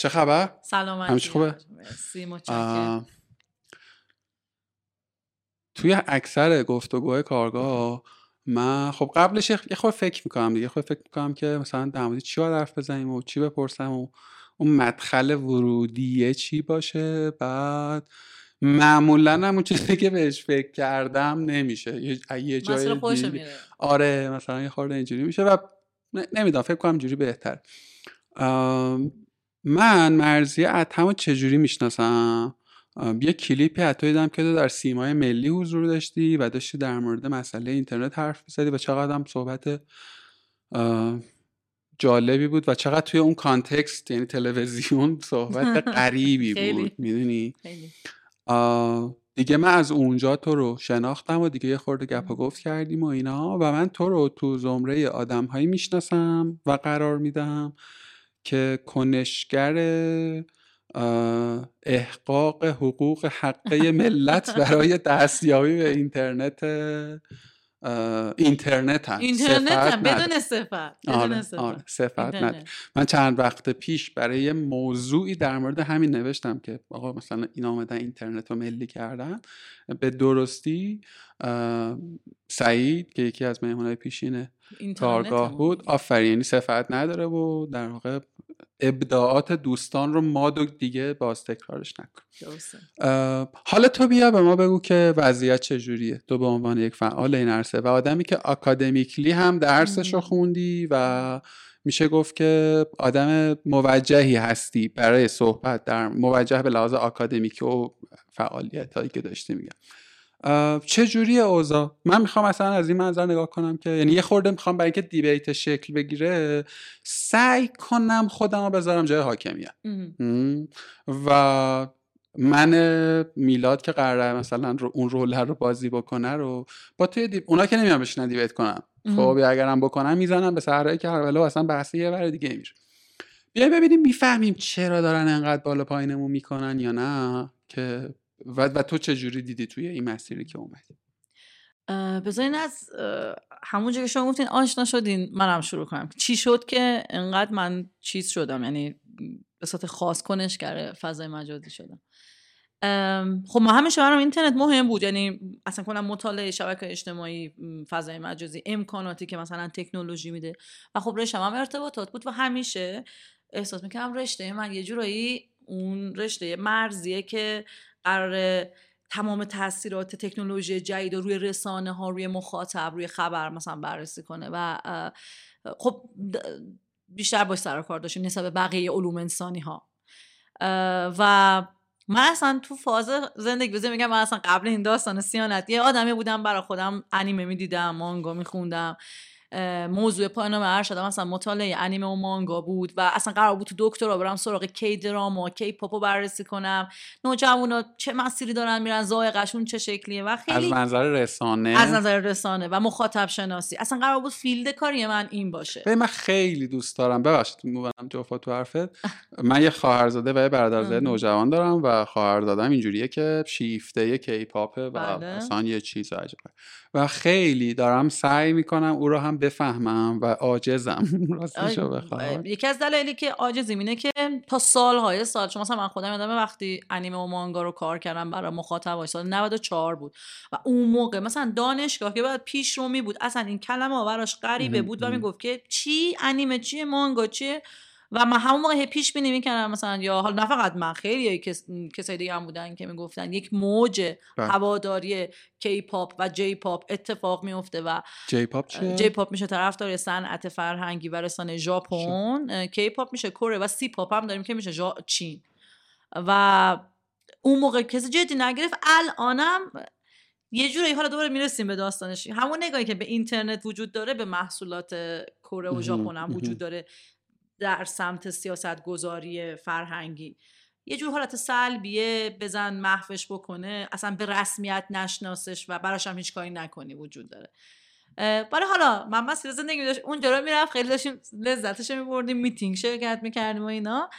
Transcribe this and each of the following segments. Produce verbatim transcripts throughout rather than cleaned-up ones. چه خبر؟ سلامتی. همش خوبه؟ مرسی، متشکرم. توی اکثر گفتگوهای کارگاه من خب قبلش یه خود فکر میکنم دیگه خود فکر میکنم که مثلا در مورد چی حرف بزنیم و چی بپرسم و اون مدخل ورودیه چی باشه. بعد معمولا همون چیزی که بهش فکر کردم نمیشه، یه جای دیگه. آره مثلا یه خورده اینجوری میشه و نمیدونم، فکر کنم اینجوری بهتر. من مرضیه ادهم رو چجوری میشناسم؟ یه کلیپی حتی دیدم که تو در سیمای ملی حضور داشتی و داشتی در مورد مسئله اینترنت حرف می‌زدی و چقدر هم صحبت جالبی بود و چقدر توی اون کانتکست، یعنی تلویزیون، صحبت غریبی بود. میدونی دیگه من از اونجا تو رو شناختم و دیگه یه خورده گپ و گفت کردیم و اینا و من تو رو تو زمره آدم‌هایی میشناسم و قرار میدم که کنشگر احقاق حقوق حقه ملت برای دستیابی به اینترنت اینترنت هم اینترنت هم بدون صفت بدون صفت نداره. من چند وقت پیش برای موضوعی در مورد همین نوشتم که آقا مثلا اینا اومدن اینترنت رو ملی کردن. به درستی سعید که یکی از مهمونای پیشین کارگاه بود، آفرین، یعنی صفت نداره و در واقع ابداعات دوستان رو ما دو دیگه باز تکرارش نکنیم. حالا تو بیا به ما بگو که وضعیت چجوریه، تو به عنوان یک فعال این عرصه و آدمی که اکادمیکلی هم درسش رو خوندی و میشه گفت که آدم موجهی هستی برای صحبت، در موجه به لحاظ اکادمیکی و فعالیت هایی که داشتی. میگم چه جوریه اوضاع؟ من میخوام اصلا از این منظر نگاه کنم که، یعنی یه خورده میخوام برای اینکه دیبیت شکل بگیره سعی کنم خودم رو بذارم جای حاکمیت و من میلاد که قراره مثلا رو اون رول رو بازی بکنه رو با توی دیب... اونا که نمیام بشینن دیبیت کنم. خب اگرم بکنم میزنم به صحرایی که هر بلا اصلا بحث یه ور دیگه میشه. بیایم ببینیم میفهمیم چرا دارن انقدر بالا پایینمون میکنن یا نه که و, و تو چجوری دیدی توی این مسیری که اومدی؟ بذارین از همونجا که شما گفتین آشنا شدین من هم شروع کنم. چی شد که انقدر من چیز شدم، یعنی به صورت خاص کنشگر فضای مجازی شدم؟ خب ما همه شما اینترنت مهم بود، یعنی اصلا کلا مطالعه شبکه اجتماعی، فضای مجازی، امکاناتی که مثلا تکنولوژی میده و خب رشتم هم ارتباطات بود و همیشه احساس میکنم رشته من یه جورایی اون رشته مرضیه که قرار تمام تاثیرات تکنولوژی جدید روی رسانه ها، روی مخاطب، روی خبر مثلا بررسی کنه و خب بیشتر باش سر و کار داشتیم نسبت به بقیه علوم انسانی ها. و من اصلا تو فاز زندگی بزنم میگم، من اصلا قبل این داستان صیانت یه آدمی بودم، برای خودم انیمه میدیدم، مانگا میخوندم، موضوع پایان‌نامه ارشدم اصلا مطالعه انیمه و مانگا بود و اصلا قرار بود تو دکترا برم سراغ کی دراما و کی پاپو بررسی کنم، نوجوانا چه مسیری دارن میرن، ذائقه‌شون چه شکلیه و خیلی از منظر رسانه از نظر رسانه و مخاطب شناسی اصلا قرار بود فیلد کاری من این باشه. ببین من خیلی دوست دارم، ببخشید میگم جوفا تو حرفت، من یه خواهرزاده و یه برادرزاده نوجوان دارم و خواهرزاده‌م اینجوریه که شیفته کی‌پاپه و اصلا یه چیز عجیبه و خیلی دارم سعی میکنم او رو هم بفهمم و عاجزم. راستشو بخوام یکی از دلایلی که عاجزم اینه که تا سالهای سال، چون مثلا من خودم یادمه وقتی انیمه و مانگا رو کار کردم برای مخاطبای سال نود و چهار بود و اون موقع مثلا دانشگاه که بعد پیش رو می بود اصلا این کلمه براش غریبه بود و میگفت که چی انیمه، چی مانگا، چیه. و من همون موقع پیش بینی میکردم مثلا، یا حالا نه فقط من، خیلی کس... کسای دیگه هم بودن که میگفتن یک موج هواداری کی پاپ و جی پاپ اتفاق میفته و جی پاپ چیه؟ جی پاپ میشه طرفدار صنعت فرهنگی و رسانه ژاپن، کی پاپ میشه کره و سی پاپ هم داریم که میشه جا... چین. و اون موقع کسی جدی نگرفت. الانم یه جوری حالا دوباره میرسیم به داستانش، همون نگاهی که به اینترنت وجود داره به محصولات کره و ژاپن هم وجود داره در سمت سیاست گذاری فرهنگی، یه جور حالت سلبیه، بزن محوش بکنه، اصلا به رسمیت نشناسش و براش هم هیچ کاری نکنی وجود داره. برای حالا من مسیر زندگی داشت اونجا رو میرفت، خیلی داشتیم لذتش میبردیم، میتینگ شرکت میکردیم و اینا،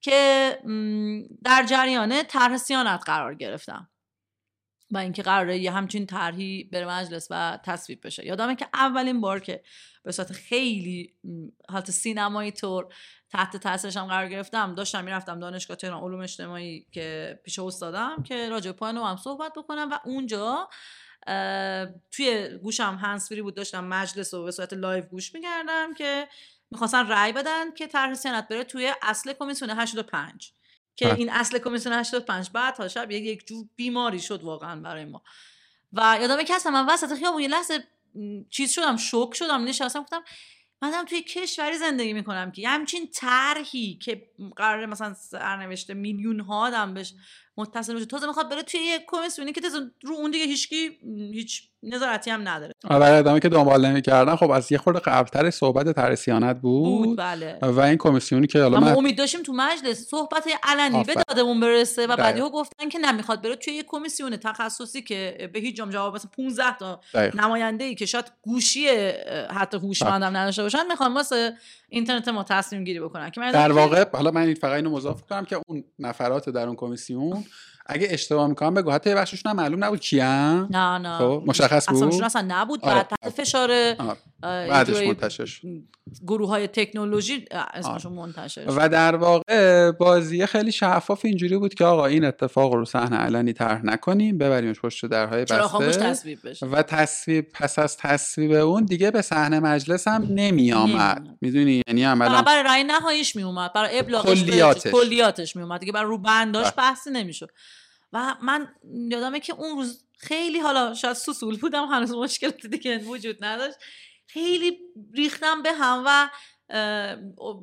که در جریان طرح صیانت قرار گرفتم و اینکه قراره یه همچین طرحی بره مجلس و تصویب بشه. یادمه که اولین بار که به صورت خیلی حالت سینمایی طور تحت تاثیرش هم قرار گرفتم، داشتم میرفتم دانشگاه تهران علوم اجتماعی که پیش استادم که راجع به پانو هم صحبت بکنم و اونجا توی گوشم هندزفری بود، داشتم مجلس رو به صورت لایو گوش می‌کردم که می‌خواستن رأی بدن که طرح صیانت بره توی اصل کمیسیون هشتاد و پنج که ها. این اصل کمیسیون هشتاد و پنج بعد تا شب یک یک جور بیماری شد واقعا برای ما. و یادمه که اصلا من وسط خیابون یه لحظه چیز شدم، شوک شدم، نشستم گفتم من هم توی کشوری زندگی میکنم که همچین طرحی که قراره مثلا سرنوشت میلیون ها آدم بهش متصل بشه تازه میخواد بره توی یه کمیسیونی که رو اون دیگه هیچکی هیچ نظارتی هم نداره. آره، آدمی که دنبال نمی‌کردن. خب از یه خورده قبل‌تر صحبت طرح صیانت بود, بود بله. و این کمیسیونی که حالا ما امید داشتیم تو مجلس صحبت علنی به دادمون برسه و بعدی‌ها گفتن که نمیخواد بره توی یه کمیسیون تخصصی که به هیچ جام جواب مثلا پانزده تا نماینده‌ای که شاید گوشی حتی هوشمندم نداشته باشن میخوان واسه اینترنت ما تصمیم گیری بکنن. که در واقع حالا من فقط اینو مضاف کنم که اون نفرات در اون کمیسیون اگه اشتباه میکنم بگو، حتی بخششون هم معلوم نبود کیان. نه نه خب مشخص بود اصلا اصلا نبود. آره. بعد تحت فشار بعدش منتشر گروه های تکنولوژی اسمشون منتشر. و در واقع بازی خیلی شفاف اینجوری بود که آقا این اتفاق رو صحنه علنی طرح نکنیم، ببریمش پشت درهای بسته، چرا خاموش تصویب بشه و تصویب پس از تصویب اون دیگه به صحنه مجلس هم نمیامد. میدونی یعنی عملا برای رأی نهاییش میومد، برای ابلاغش کلیاتش میومد دیگه، برای روبنداش بحثی نمیشد. و من یادمه که اون روز خیلی، حالا شاید سوسول بودم، هنوز مشکلات دیگه وجود نداشت، خیلی ریختم به هم و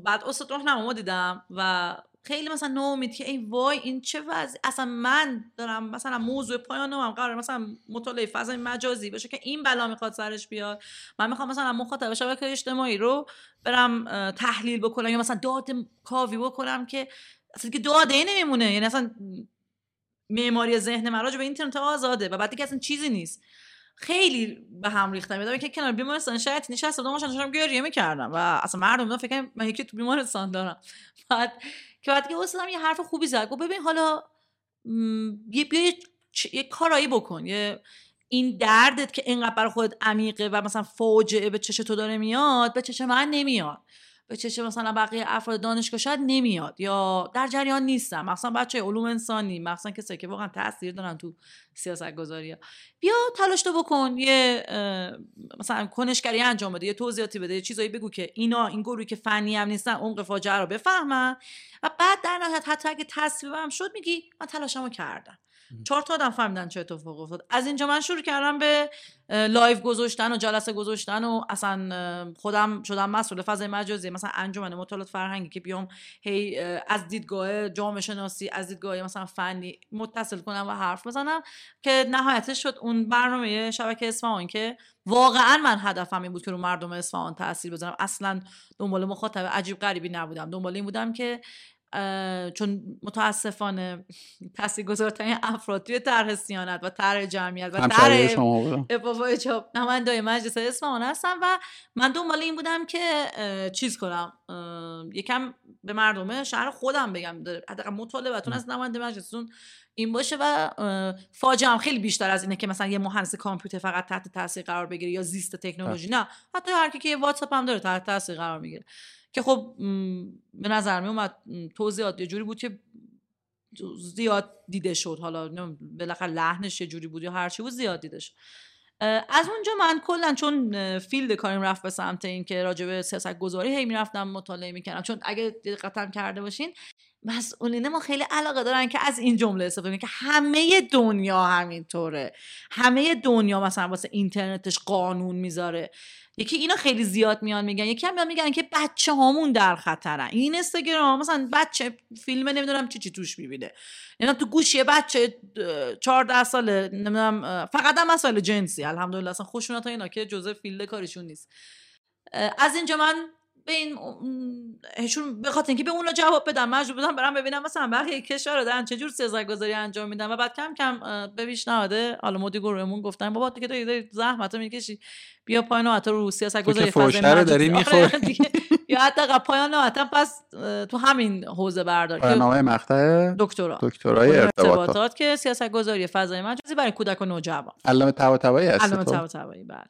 بعد استاد راهنمامو دیدم و خیلی مثلا ناامید که ای وای این چه وضع، اصلا من دارم مثلا موضوع پایانم قراره مثلا مطالعه فضای مجازی باشه که این بلا میخواد سرش بیاد، من میخوام مثلا مخاطب شبکه اجتماعی رو برم تحلیل بکنم یا مثلا داد کاوی بکنم که اصلا که داده ای نمیمونه، یعنی اصلا معماری ذهن من راجع به اینترنت آزاده و بعد دیگه اصلا چیزی نیست. خیلی به هم ریختم. یادم که کنار بیمارستان شاید نشستم داشتم داشتم گریه می‌کردم و اصلا مردم داشتن فکر می‌کردن من یکی تو بیمارستان دارم. بعد که بعد که اصلا یه حرف خوبی زد، گفت ببین حالا م... یه بیا چ... یه کارایی بکن، یه این دردت که اینقدر برای خودت عمیقه و مثلا فوجعه به چش تو داره میاد، به چش من نمیاد، به چش مثلا بقیه افراد دانشگاه شاید نمیاد یا در جریان نیستم، مثلا بچه علوم انسانی، مثلا کسایی که واقعا تاثیر دارن تو سیاست‌گذاری‌ها، بیا تلاش تو بکن، یه مثلا کنشگری انجام بده، یه توضیحاتی بده، یه چیزایی بگو که اینا این گروهی که فنی هم نیستن عمق فاجعه رو بفهمن و بعد در نهایت حتی اگه تصویبم شد میگی من تلاشمو کردم. چهار تا آدم فهمیدن چه اتفاق افتاد. از اینجا من شروع کردم به لایو گذاشتن و جلسه گذاشتن و اصلا خودم شدم مسئول فضای مجازی مثلا انجمن مطالعات فرهنگی که بیام هی از دیدگاه جامعه شناسی، از دیدگاه مثلا فنی متصل کنم و حرف بزنم که نهایتش شد اون برنامه شبکه اصفهان که واقعا من هدفم این بود که رو مردم اصفهان تاثیر بذارم. اصلا دنبال مخاطب عجیب غریبی نبودم، دنبال این بودم که چون متاسفانه تاثیرگذارترین افراد توی طرح صیانت و طرح جمعیت و طرح ابوای چاپ نماینده‌های مجلس اصفهان هستم و من دنبال این بودم که چیز کنم، یکم به مردم شهر خودم بگم حداقل مطالبه‌تون از نماینده مجلسون این باشه و فاجعه هم خیلی بیشتر از اینه که مثلا یه مهندس کامپیوتر فقط تحت تاثیر قرار بگیره یا زیست تکنولوژی، نه حتی هر کی که واتساپ هم داره تحت تاثیر قرار میگیره. که خب به نظر می اومد توضیحات یه جوری بود که زیاد دیده شد، حالا بالاخره لحنش یه جوری بود یا هر چی بود زیاد دیده شد. از اونجا من کلا چون فیلد کاریم رفت به سمت این که راجع به سیاست گذاری هی میرفتم مطالعه میکردم، چون اگه دقتم کرده باشین مسئولین ما خیلی علاقه دارن که از این جمله استفاده کنن که همه دنیا همینطوره، همه دنیا مثلا واسه اینترنتش قانون میذاره. یکی اینا خیلی زیاد میان میگن، یکی هم میان میگن که بچه هامون در خطرن، این اینستاگرام مثلا بچه فیلم نمیدونم چی چی توش میبینه، اینا تو گوشی بچه چهارده ساله نمیدونم، فقط هم مسائل جنسی الحمدلله اصلا خوشونت اینا که جزء فیلد کارشون نیست. از اینجا من به این هشون بخاطر اینکه به اونا جواب بدم مجبور بودم برام ببینم مثلا بقیه کشور رو دارن چه جور سزاگذاری انجام میدن و بعد کم کم به پیشنهاد حالا مدیر گروهمون گفتن بابا دیگه تو زحمت میکشی بیا پایین و حتی رو سیاست‌گذاری فضای مجازی یا حتی پایان حتی پس تو همین حوزه بردار برنامه مقطع دکترا دکترای ارتباطات که سیاست‌گذاری فضای مجازی برای کودک و نوجوان علامه طباطبایی هست علامه طباطبایی بر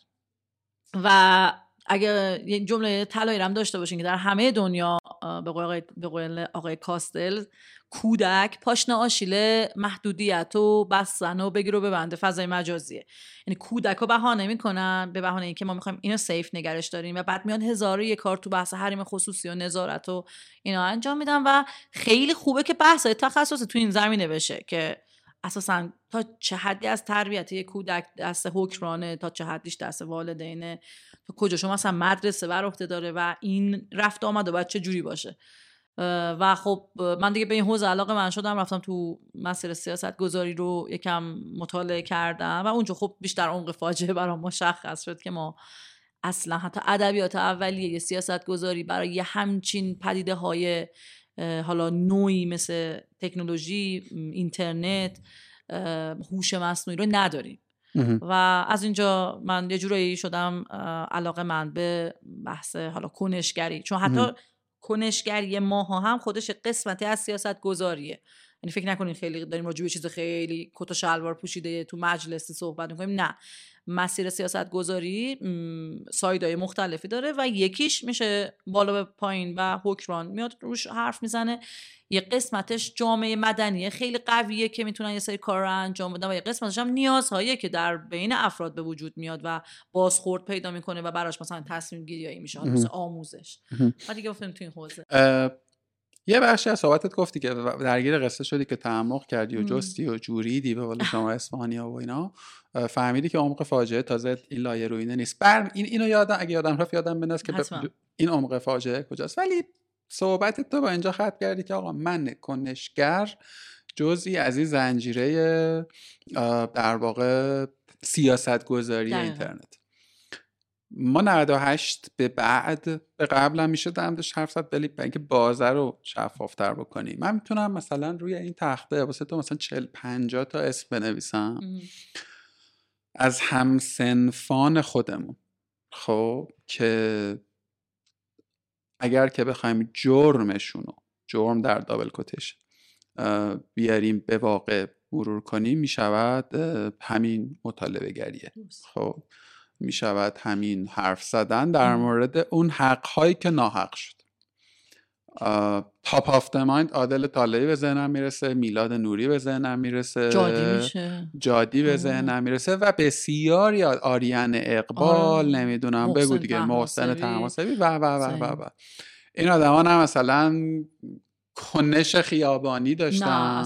و اگه یه جمله طلایی هم داشته باشین که در همه دنیا به قول آقای, به قول آقای کاستل کودک پاشنه آشیله محدودیت و بستن و بگیر و ببنده فضای مجازیه، یعنی کودک رو بهانه میکنن به بهانه اینکه ما میخوایم اینو سیف نگرش داریم و بعد میان هزاره یک کار تو بحث حریم خصوصی و نظارت و اینا انجام میدن و خیلی خوبه که بحث تخصص تو این زمینه بشه که اساساً تا چه حدی از تربیت یک کودک دست حکمرانه تا چه حدیش دست والدینه تا کجا شما مثلا مدرسه بر عهده داره و این رفت آمد و باید چه جوری باشه و خب من دیگه به این حوزه علاقه من شدم رفتم تو مسیر سیاست گذاری رو یکم مطالعه کردم و اونجا خب بیشتر عمق فاجعه برام مشخص شد که ما اصلا حتی ادبیات اولیه سیاست گذاری برای همچین پدیده های حالا نوعی مثل تکنولوژی، اینترنت، هوش مصنوعی رو نداریم و از اینجا من یه جورایی شدم علاقه من به بحث حالا کنشگری، چون حتی کنشگری ماها هم خودش قسمتی از سیاست گذاریه، یعنی فکر نکنین خیلی داریم راجع به چیز خیلی کت و شلوار پوشیده تو مجلسی صحبت می‌کنیم، نه، مسیر سیاست گذاری سایدهای مختلفی داره و یکیش میشه بالا به پایین و حکمران میاد روش حرف میزنه، یه قسمتش جامعه مدنیه خیلی قویه که میتونن یه سری کار رو انجام بدن و یه قسمتش هم نیازهاییه که در بین افراد به وجود میاد و بازخورد پیدا میکنه و براش مثلا تصمیم گیریایی میشه، مثلا آموزش. ما دیگه گفتیم تو این حوزه یه بخشی از صحبتت گفتی که درگیر قصه شدی که تعمق کردی و جستی و جوریدی به قول شما اسپانیا و اینا، فهمیدی که عمق فاجعه تازه این لایه روینه نیست. بر این اینو یادم اگه یادم رفت یادم بنداز که این عمق فاجعه کجاست، ولی صحبتت تو با اینجا ختم کردی که آقا من کنشگر جزئی از این زنجیره در واقع سیاست گذاری اینترنت. ما نود و هشت به بعد به قبلا میشه دمش هفتصد ولی برای اینکه بازار رو شفافتر بکنیم من میتونم مثلا روی این تخته واسه تو مثلا چهل پنجاه تا اسم بنویسم از همسنفان خودمون، خب که اگر که بخوایم جرمشونو جرم در دابل کتش بیاریم به واقع مرور کنیم میشود همین مطالبه گریه، خب میشود همین حرف زدن در مورد اون حق‌هایی که ناحق شد. تاپ آف د مایند عادل طالعی به ذهنم میرسه، میلاد نوری به ذهنم میرسه، جادی میشه جادی به ذهنم میرسه و بسیار یا آریان اقبال، نمیدونم بگو دیگه، محسن طهماسبی و و و و این آدمان هم مثلا کنش خیابانی داشتن،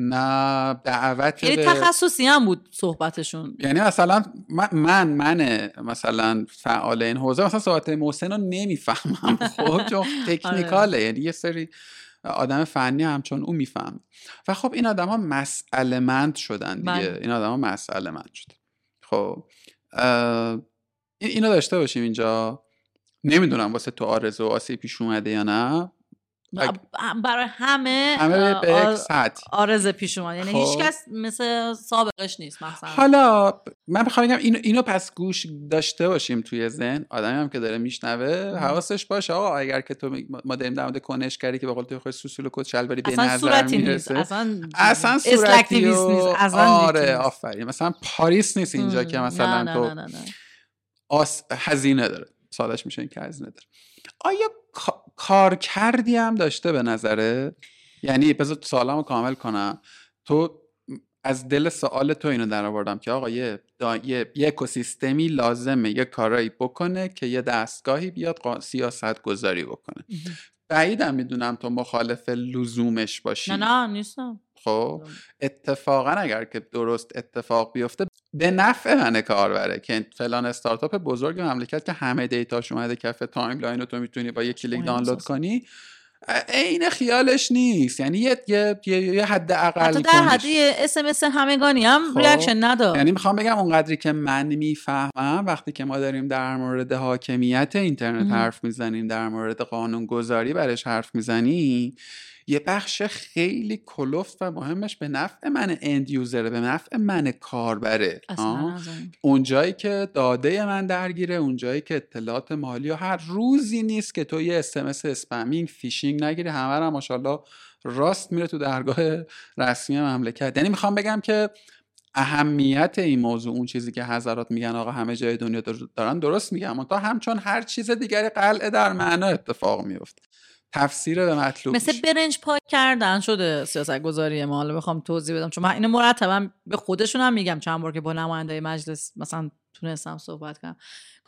نه دعوت به تخصصی هم بود صحبتشون، یعنی مثلا من من منه مثلا فعال این حوزه مثلا صحبت محسن رو نمیفهمم خب چون تکنیکاله یعنی یه سری آدم فنی همچون اون میفهم و خب این آدم ها مسئله مند شدن دیگه من. این آدم ها مسئله مند شدن. خب اینو داشته باشیم اینجا، نمیدونم واسه تو آرزو آسی پیش اومده یا نه، برای همه همه به یک سطح آرزه پیش اومد، یعنی هیچ کس مثل سابقش نیست مثلا. حالا من میخوام بگم اینو, اینو پس گوش داشته باشیم توی ذهن آدمی هم که داره میشنوه، حواسش باشه آقا اگر که تو ما داریم در مورد کنشگری که به قول تو خود سوسول و کد شلواری به نظر میرسه اصلا اصلا اسلاکتیویست نیست، اصلا آره آفرین مثلا پاریس نیست اینجا که مثلا نه، تو نه، نه، نه. آس... هزینه داره سالش میشه این که هزینه داره. آیا کار کردی هم داشته به نظره؟ یعنی بذار سوالمو کامل کنم، تو از دل سوال تو اینو در آوردم که آقا یه یه اکوسیستمی لازمه یه کارایی بکنه که یه دستگاهی بیاد سیاست گذاری بکنه. بعیدم میدونم تو مخالف لزومش باشی. نه نه نیستم. خب اتفاقا اگر که درست اتفاق بیفته به نفع من کاربره که فلان استارتاپ بزرگ مملکت که همه دیتاش اومده کف تایملاین رو تو میتونی با یک کلیک دانلود کنی این خیالش نیست، یعنی یه یه, یه حد اقل کنش، حتی در حد اس ام اس همگانی هم ریاکشن نداد. یعنی میخوام بگم اونقدری که من میفهمم وقتی که ما داریم در مورد حاکمیت اینترنت ام. حرف میزنیم، در مورد قانونگذاری برش حرف میزنیم، یه بخش خیلی کلفت و مهمش به نفع من اند یوزره، به نفع من کاربره. اون جایی که داده من درگیره، اون جایی که اطلاعات مالی، و هر روزی نیست که تو یه اس ام اس اسپامینگ، فیشینگ نگیری. همه را ماشاءالله راست میره تو درگاه رسمی مملکت. یعنی میخوام بگم که اهمیت این موضوع، اون چیزی که حضرات میگن آقا همه جای دنیا دارن درست میگن، منتها همچون هر چیز دیگری قلعه در معنا اتفاق میفته، تفسیر به مطلوب مثل میشه. برنج پاک کردن شده سیاست گذاری ما. حالا بخوام توضیح بدم، چون من اینو مرتبا به خودشون هم میگم، چند بار که با نماینده مجلس مثلا تونستم صحبت کنم،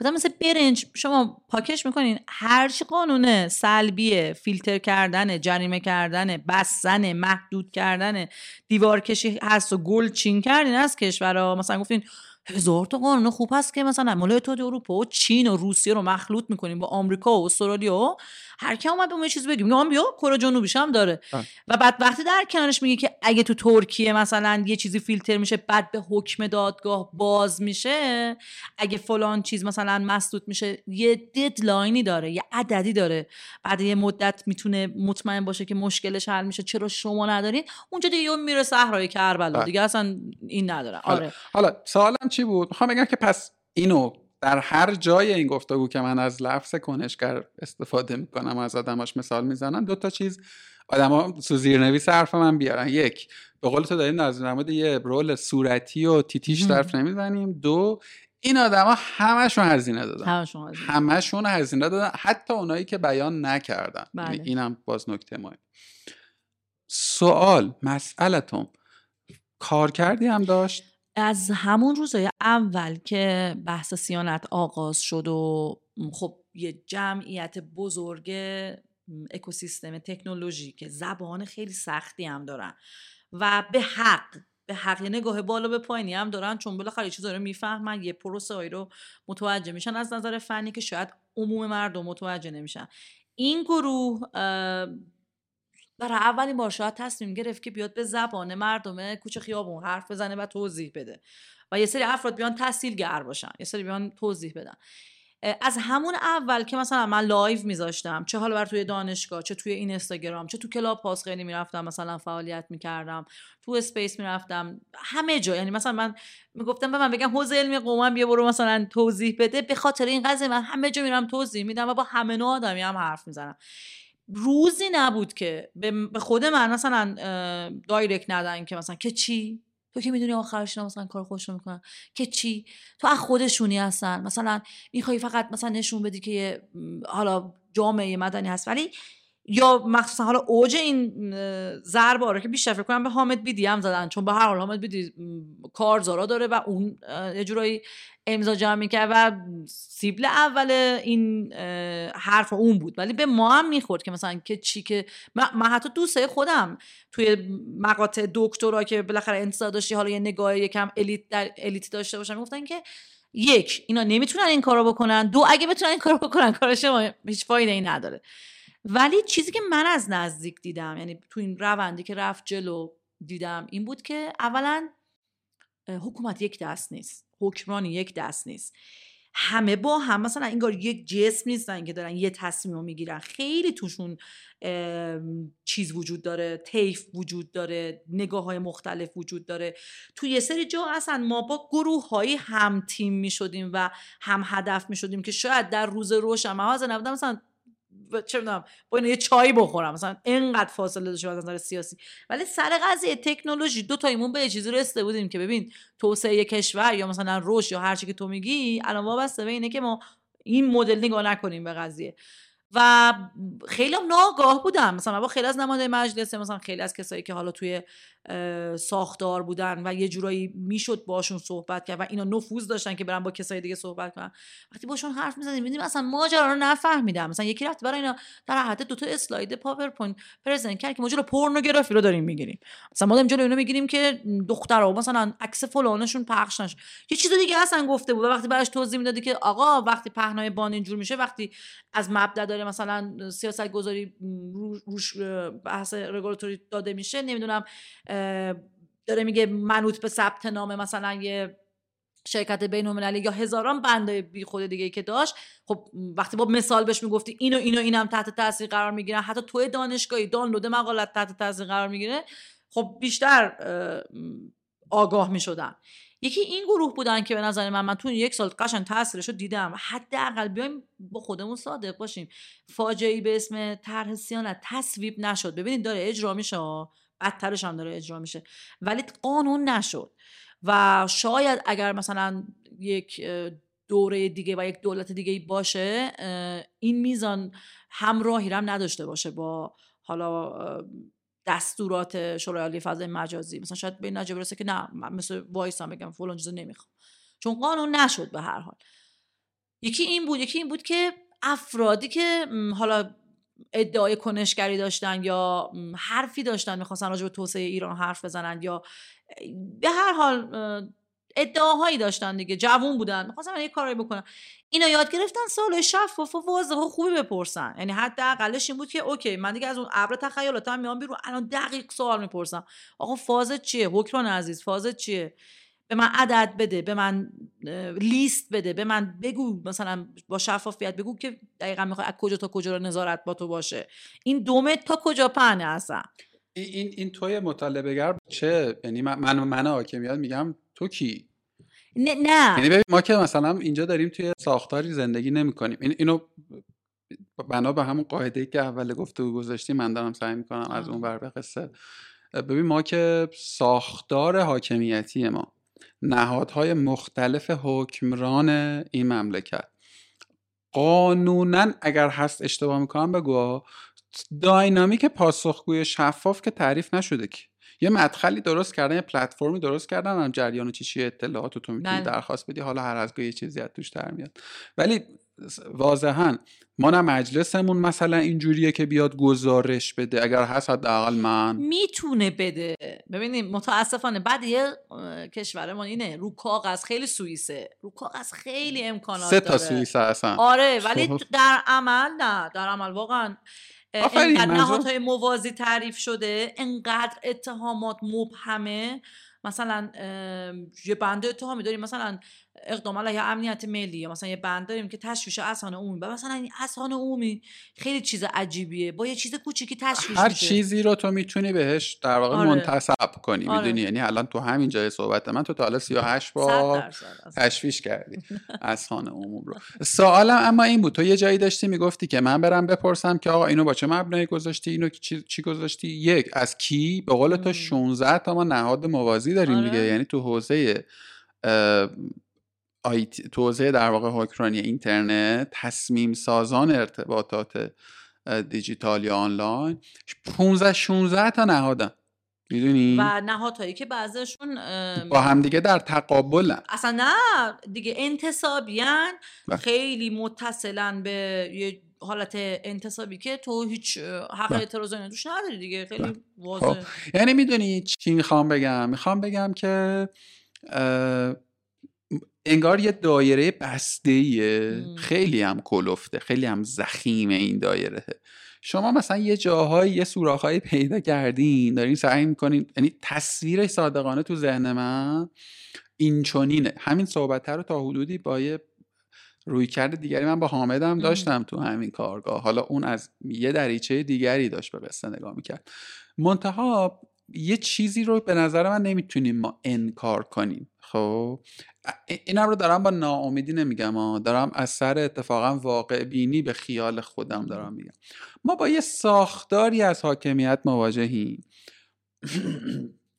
گفتم مثل برنج شما پاکش میکنین، هرچی قانون سلبیه، فیلتر کردن، جریمه کردن، بستن، محدود کردن، دیوار کشی هست و گل چین کردین از کشورها. مثلا گفتین هزار تا قانون خوب هست که مثلا ملای تو اروپا و چین و روسیه رو مخلوط میکنیم با آمریکا و استرالیا، هر کی اومد بهمون یه چیز بگیم، میگم بیا کره جنوبیش هم داره آه. و بعد وقتی در کنارش میگه که اگه تو ترکیه مثلا یه چیزی فیلتر میشه بعد به حکم دادگاه باز میشه، اگه فلان چیز مثلا مسدود میشه، یه ددلاینی داره، یه عددی داره، بعد یه مدت میتونه مطمئن باشه که مشکلش حل میشه. چرا شما ندارین؟ اونجا دیگه میره صحرای کربلا دیگه، اصلا این نداره. آره حالا سوالم چی بود؟ میخوام بگم که پس اینو در هر جای این گفتگو که من از لفظ کنشگر استفاده میکنم، از آدماش مثال میزنم، دو تا چیز آدما تو زیرنویس حرف من بیارن. یک، به قول تو داریم از نماد یه رول صورتی و تیتیش طرف نمیزنیم. دو، این آدما همشون هزینه دادن، همشون همشون هزینه دادن، حتی اونایی که بیان نکردن. بله. اینم باز نکته مهمه. سوال مسئلتون کار کردی هم داشت؟ از همون روزای اول که بحث صیانت آغاز شد و خب یه جمعیت بزرگ اکوسیستم تکنولوژی که زبان خیلی سختی هم دارن و به حق به حق نگاه بالا به پایینی هم دارن، چون بالاخره یه چیزا رو میفهمن، یه پروسه هایی رو متوجه میشن از نظر فنی که شاید عموم مردم متوجه نمیشن. این گروه برای اولین بار شاید تصمیم گرفت که بیاد به زبان مردم کوچه خیابون حرف بزنه و توضیح بده، و یه سری افراد بیان تحصیلگر باشن، یه سری بیان توضیح بدن. از همون اول که مثلا من لایو میذاشتم، چه حالا بر توی دانشگاه، چه توی اینستاگرام، چه تو کلاب هاوس خیلی میرفتم مثلا فعالیت میکردم، تو اسپیس میرفتم، همه جا. یعنی مثلا من میگفتم به من بگم حوزه علمی قوم بیا برو مثلا توضیح بده، به خاطر این قضیه من همه جا میرم توضیح میدم و با همه نوع آدمی هم حرف میزنم. روزی نبود که به خود من مثلا دایرکت ندن که مثلا که چی، تو که میدونی آخرش اینا مثلا کار خودشون میکنن، که چی، تو از خودشونی هستن، مثلا میخوای فقط مثلا نشون بدی که حالا جامعه مدنی هست. ولی یا مخصوصا حالا اوج این ضربا رو که بیشتر فکر کنم به حامد بیدی هم زدن، چون به هر حال حامد بیدی کارزارا داره و اون یه جورایی امضا جمع میکرد و سیبل اول این حرف اون بود، ولی به ما هم میخورد که مثلا که چی، که من حتی دوسته خودم توی مقاطع دکترا که بالاخره انتظار داشتی حالا یه نگاه یکم الیت در الیت داشته باشن، میگفتن که یک، اینا نمیتونن این کارو بکنن، دو، اگه بتونن این کارو بکنن کارش هیچ فایده‌ای نداره. ولی چیزی که من از نزدیک دیدم، یعنی تو این روندی که رفت جلو دیدم، این بود که اولا حکومت یک دست نیست، حکمرانی یک دست نیست، همه با هم مثلا انگار یک جسم نیستن که دارن یه تصمیم رو میگیرن، خیلی توشون چیز وجود داره، طیف وجود داره، نگاه های مختلف وجود داره. تو یه سری جا اصلا ما با گروه هایی هم تیم میشدیم و هم هدف میشدیم که شاید در روز روشن محاضر نبودم، مثلا چه میدونم با اینا یه چایی بخورم، مثلا اینقدر فاصله داشت از نظر سیاسی. ولی سر قضیه تکنولوژی دو تایمون به چیزی رسیده بودیم که ببین توسعه کشور یا مثلا رشد یا هر چی که تو میگی الان وابسته به اینه که ما این مدل نگاه نکنیم به قضیه. و خیلی هم ناگاه بودم، مثلا با خیلی از نماینده مجلس، مثلا خیلی از کسایی که حالا توی ساختار بودن و یه جورایی میشد باشون صحبت کرد و اینا نفوذ داشتن که برن با کسای دیگه صحبت کنن، وقتی باشون حرف میزدیم میدیم اصلا ماجرا رو نفهمیدم. مثلا یکی رفت برای اینا در حد دو تا اسلاید پاورپوینت پرزنت کرد که ماجرا پورنوگرافی رو داریم میگیریم، مثلا ما داریم جلوی اینا میگیریم که دخترها مثلا عکس فلانشون پخش نشه، یه چیز دیگه اصلا گفته بود. وقتی براش توضیح میدادی که آقا وقتی پهنای بان اینجور میشه، وقتی از مبدا مسائل مثلا سیاست گذاری روش بحث رگولاتوری داده میشه، نمیدونم داره میگه منوط به ثبت نام مثلا یه شرکت بین‌المللی یا هزاران بنده بی خود دیگه که داشت. خب وقتی با مثال بهش میگفتی اینو اینو اینم تحت تاثیر قرار میگیرن، حتی توی دانشگاهی دانلود مقالات تحت تاثیر قرار میگیره، خب بیشتر آگاه میشدن. یکی این گروه بودن که به نظر من من تو یک سال قشنگ تاثیرش رو دیدم. حداقل بیایم با خودمون صادق باشیم، فاجعه‌ای به اسم طرح صیانت تصویب نشد. ببینید داره اجرا میشه، بدترش هم داره اجرا میشه، ولی قانون نشد. و شاید اگر مثلا یک دوره دیگه و یک دولت دیگه باشه، این میزان همراهی هم نداشته باشه با حالا دستورات شورای عالی فضای مجازی. مثلا شاید به این نتیجه برسه که نه مثلا وایس هم بگم فلان چیزو نمیخوام، چون قانون نشد. به هر حال یکی این بود، یکی این بود که افرادی که حالا ادعای کنشگری داشتن یا حرفی داشتن میخواستن راجع به توسعه ایران حرف بزنن یا به هر حال ادعاهایی داشتن دیگه، جوون بودن میخواستن یه کاری بکنن، اینا یاد گرفتن سوال شفاف و واضح و خوبی بپرسن. یعنی حداقلش این بود که اوکی من دیگه از اون ابر تخیلاتم میام بیرون، الان دقیق سوال میپرسم، آقا فازت چیه حکران عزیز، فازت چیه، به من عدد بده، به من لیست بده، به من بگو مثلا با شفافیت بگو که دقیقاً میخوای از کجا تا کجا رو نظارت با تو باشه، این دومه تا کجا پهنه اصلا. این این توی مطالبه گر چه، یعنی من منو که میاد میگم تو کی؟ نه نه، یعنی ببین ما که مثلا اینجا داریم توی ساختاری زندگی نمی‌کنیم. این اینو بنا به همون قاعده‌ای که اول گفتگو گذاشتیم من دارم سعی می‌کنم از اون ور به قصه. ببین ما که ساختار حاکمیتی ما، نهادهای مختلف حکمران این مملکت، قانوناً اگر هست اشتباه میکنم بگو، داینامیک پاسخگوی شفاف که تعریف نشده که یه مدخلی درست کردن، یه پلتفرمی درست کردن، هم جریان و چی چی اطلاعاتو تو میتونی درخواست بدی، حالا هر از گاهی چیزی از توش در میاد. ولی واضحاً ما نه مجلسمون مثلا اینجوریه که بیاد گزارش بده، اگر هست حداقل من میتونه بده. ببینیم متاسفانه بعد یه کشورمون اینه، رو کاغذ خیلی سوئیسه، رو کاغذ خیلی امکانات داره، سه تا سوئیسه اصلا، آره، ولی در عمل نه، در عمل واقعا اینقدر نهادهای موازی تعریف شده، انقدر اتهامات مبهمه. مثلا یه بنده اتهامی داریم مثلا اقدام علیه امنیت ملی، یا مثلا یه بنده داریم که تشویش اذهان عمومی، و مثلا این اذهان عمومی خیلی چیز عجیبیه، با یه چیز کوچیکی تشویش هر میشه. چیزی رو تو میتونی بهش در واقع آره. منتسب کنی، آره. میدونی، یعنی الان تو همین جای صحبت من تو تا حالا سی و هشت بار تشویش کردی اذهان عموم رو. سوالم اما این بود، تو یه جایی داشتی میگفتی که من برم بپرسم که آقا اینو با چه مبنایی گذاشتی، اینو چی چی گذاشتی، یک از کی، به قول تو شانزده تا ما نهاد موازی داریم، آره. دیگه یعنی تو حوزه آیت توزیع در واقع حکمرانی اینترنت، تصمیم سازان ارتباطات دیجیتال یا آنلاین، پانزده شانزده تا نهادن، میدونی، و نهادهایی که بعضیشون با هم دیگه در تقابلن، اصلا نه دیگه انتصابیان، خیلی متصلن به یه حالت انتصابی که تو هیچ حق اعتراضی ندوش نداری دیگه، خیلی واضحه. یعنی میدونی چی میخوام بگم، میخوام بگم که انگار یه دایره بسته‌ایه، خیلی هم کلفته، خیلی هم زخیمه این دایره. شما مثلا یه جاهایی یه سوراخ‌هایی پیدا کردین، دارین سعی می‌کنین، یعنی تصویر صادقانه تو ذهن من این چنینه. همین صحبت‌ها رو تا حدودی با یه رویکرد دیگری من با حامدم داشتم تو همین کارگاه، حالا اون از یه دریچه دیگری داشت به قصه نگاه می‌کرد. منتها یه چیزی رو به نظر من نمیتونیم ما انکار کنیم. خب اینم رو دارم با ناامیدی نمیگم ها، دارم از سر اتفاقا واقع بینی به خیال خودم دارم میگم. ما با یه ساختاری از حاکمیت مواجهیم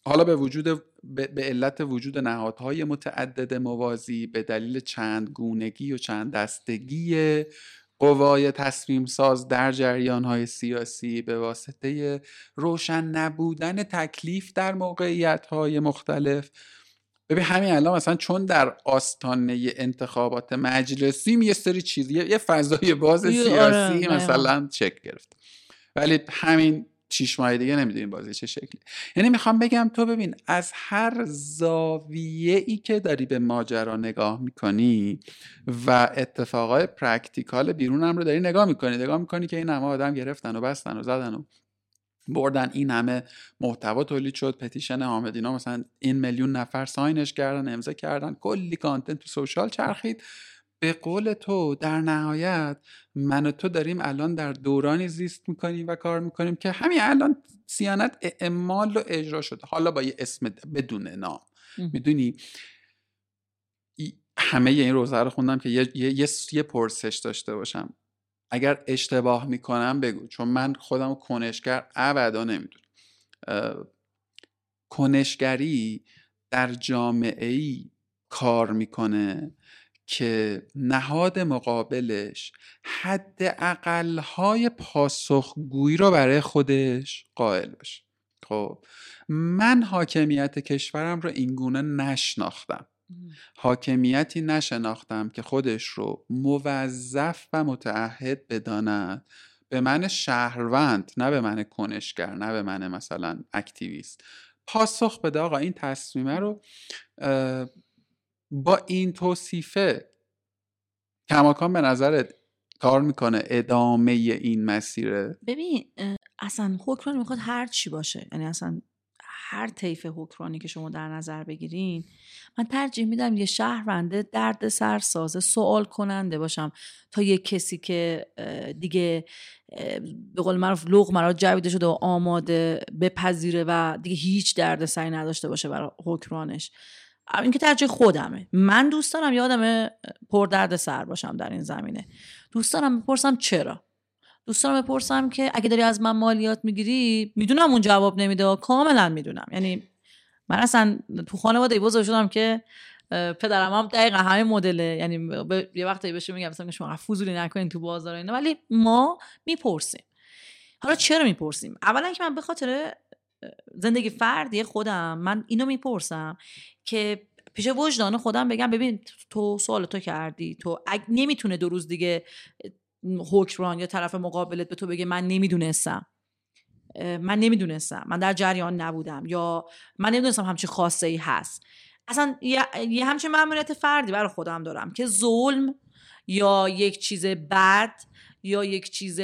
حالا به وجود به علت وجود نهادهای متعدد موازی، به دلیل چند گونگی و چند دستگی قوای تصمیم ساز در جریان‌های سیاسی، به واسطه روشن نبودن تکلیف در موقعیت‌های مختلف. ببین همین الان مثلا چون در آستانه انتخابات مجلسی یه سری چیزی، یه فضای باز سیاسی مثلا چک گرفت، ولی همین شش ماه دیگه نمیدونیم بازی چه شکلی. یعنی میخوام بگم تو ببین از هر زاویه‌ای که داری به ماجرا نگاه میکنی و اتفاقای پرکتیکال بیرونم رو داری نگاه میکنی، نگاه میکنی که این همه آدم گرفتن و بستن و زدن و بردن، این همه محتوا تولید شد، پتیشن حامدینا مثلا این میلیون نفر ساینش کردن، امضا کردن، کلی کانتنت تو سوشال چرخید. به قول تو در نهایت من و تو داریم الان در دورانی زیست میکنیم و کار میکنیم که همین الان صیانت اعمال و اجرا شده، حالا با یه اسم بدون نام. میدونی همه این روزه رو خوندم که یه, یه،, یه پرسش داشته باشم، اگر اشتباه میکنم بگو، چون من خودم کنشگر ابدا نمیدونم. کنشگری در جامعه‌ای کار میکنه که نهاد مقابلش حد اقل‌های پاسخگویی رو برای خودش قائل باشه. خب من حاکمیت کشورم رو اینگونه نشناختم، حاکمیتی نشناختم که خودش رو موظف و متعهد بداند به من شهروند، نه به من کنشگر، نه به من مثلا اکتیویست، پاسخ بده آقا این تصمیمه رو با این توصیفه. کماکان به نظرت کار میکنه ادامه این مسیره؟ ببین اصلا حکمران میخواد هر چی باشه، یعنی اصلا هر طیف حکمرانی که شما در نظر بگیرین، من ترجیح میدم یه شهرونده درد سرسازه سوال کننده باشم تا یه کسی که دیگه به قول معروف لغم را جویده شده و آماده بپذیره و دیگه هیچ درد سری نداشته باشه برای حکمرانش. این که ترجیح خودمه. من دوست دارم یه آدم پر درد سر باشم در این زمینه. دوست دارم بپرسم چرا، دوست دارم بپرسم که اگه داری از من مالیات میگیری، میدونم اون جواب نمیده، کاملا میدونم. یعنی من اصلا تو خانواده بزرگ شدم که پدرم هم دقیقا همین مدله، یعنی ب... یه وقتی بهش میگم مثلا شما فضولی نکنین تو بازار اینا، ولی ما میپرسیم. حالا چرا میپرسیم؟ اولا که من به خاطر زندگی فردی خودم من اینو میپرسم که پیش وجدان خودم بگم ببین تو سوال تو کردی، تو اگه نمیتونه دو روز دیگه حکمران یا طرف مقابلت به تو بگه من نمیدونستم، من نمیدونستم، من در جریان نبودم، یا من نمیدونستم همچین خاصه ای هست. اصلا یه همچین مأموریت فردی برای خودم دارم که ظلم یا یک چیز بد یا یک چیز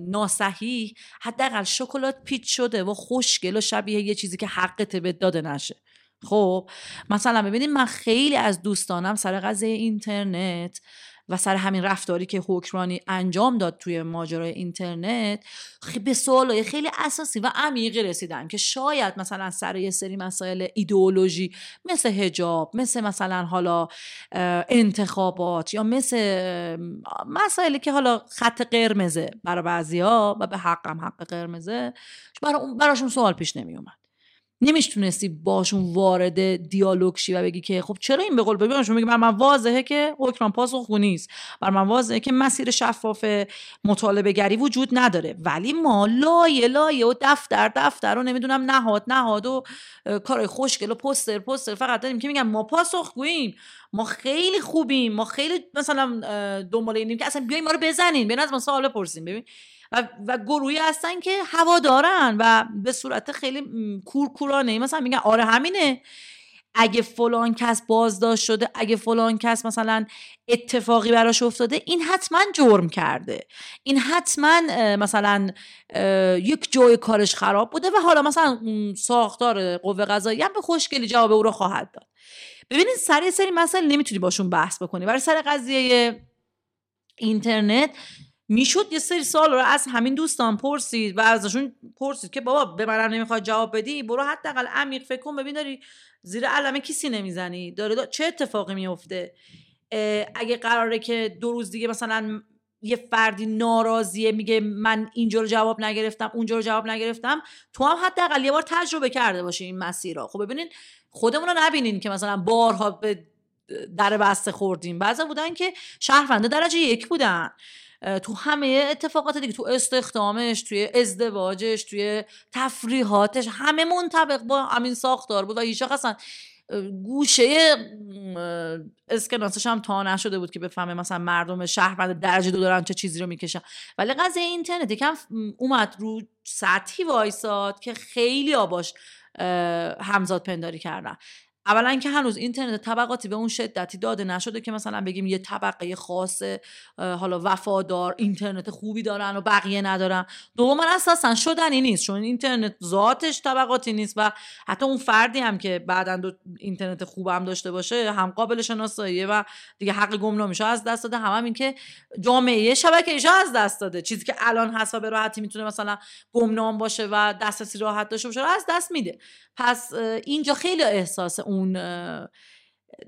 ناصحیح حداقل شکلات پیچ شده و خوشگل و شبیه یه چیزی که حقت به داده نشه. خب مثلا ببینید من خیلی از دوستانم سر قضیه اینترنت و سر همین رفتاری که حکمرانی انجام داد توی ماجرای اینترنت به سوالای خیلی اساسی و عمیقی رسیدم که شاید مثلا سر یه سری مسائل ایدئولوژی مثل حجاب، مثل مثلا حالا انتخابات، یا مثل مسائلی که حالا خط قرمزه برای بعضیا و به حقم حق قرمزه، براشون سوال پیش نمی اومد. نمیشتونستی باشون وارد دیالوگ شی و بگی که خب چرا این به قول ببینشون میگه بر من واضحه که حکمران پاسخگو نیست، بر من واضحه که مسیر شفاف مطالبه گری وجود نداره، ولی ما لایه لایه و دفتر دفتر و نمیدونم نهاد نهاد و کارهای خوشگل و پوستر پوستر فقط داریم که میگن ما پاسخگوییم، ما خیلی خوبیم، ما خیلی مثلا دنبال اینیم که اصلا بیاین ما رو بزنین، بیاین از ما سوال بپرسین. ببین و, و گروهی هستن که هوا دارن و به صورت خیلی کورکورانه مثلا میگن آره همینه، اگه فلان کس بازداشت شده، اگه فلان کس مثلا اتفاقی براش افتاده، این حتما جرم کرده، این حتما مثلا یک جای کارش خراب بوده و حالا مثلا ساختار قوه قضاییه هم به خوشگلی جواب او رو خواهد داد. ببینید سری سری مسائل نمیتونی باشون بحث بکنی. برای سر قضیه اینترنت میشد یه سری سال رو از همین دوستان پرسید و ازشون پرسید که بابا به منم نمیخواد جواب بدی، برو حداقل عمیق فکر کن ببین داری زیر علمه کسی نمیزنی، داره دا... چه اتفاقی میفته. اگه قراره که دو روز دیگه مثلا یه فردی ناراضیه میگه من اینجا رو جواب نگرفتم، اونجا رو جواب نگرفتم، تو هم حداقل یه بار تجربه کرده باشی این مسیرها. خب ببینین خودمون رو نبینین که مثلا بارها به در بسته خوردیم. بعضی بودن که شهرونده درجه یک بودن تو همه اتفاقات دیگه، تو استخدامش، توی ازدواجش، توی تفریحاتش، همه منطبق با همین ساختار بود و هیچ وقت اصلا گوشه اسکناسش هم تا نشده بود که بفهمه مثلا مردم شهروند درجه دو دارن چه چیزی رو میکشن. ولی قضیه اینترنت یکم اومد رو سطحی وایساد که خیلی آباش همزاد پنداری کردن. اولا که هنوز اینترنت طبقاتی به اون شدتی داده نشده که مثلا بگیم یه طبقه خاص حالا وفادار اینترنت خوبی دارن و بقیه ندارن. دوما اساسا شدنی نیست، چون اینترنت ذاتش طبقاتی نیست و حتی اون فردی هم که بعداً اینترنت خوب هم داشته باشه هم قابل شناساییه و دیگه حق گمنامیشو از دست داده، هم, هم این که جامعه شبکه‌ایشو از دست داده. چیزی که الان هست و به راحتی میتونه مثلا گمنام باشه و دسترسی راحت داشته باشه از دست میده. پس اینجا خیلی احساس اون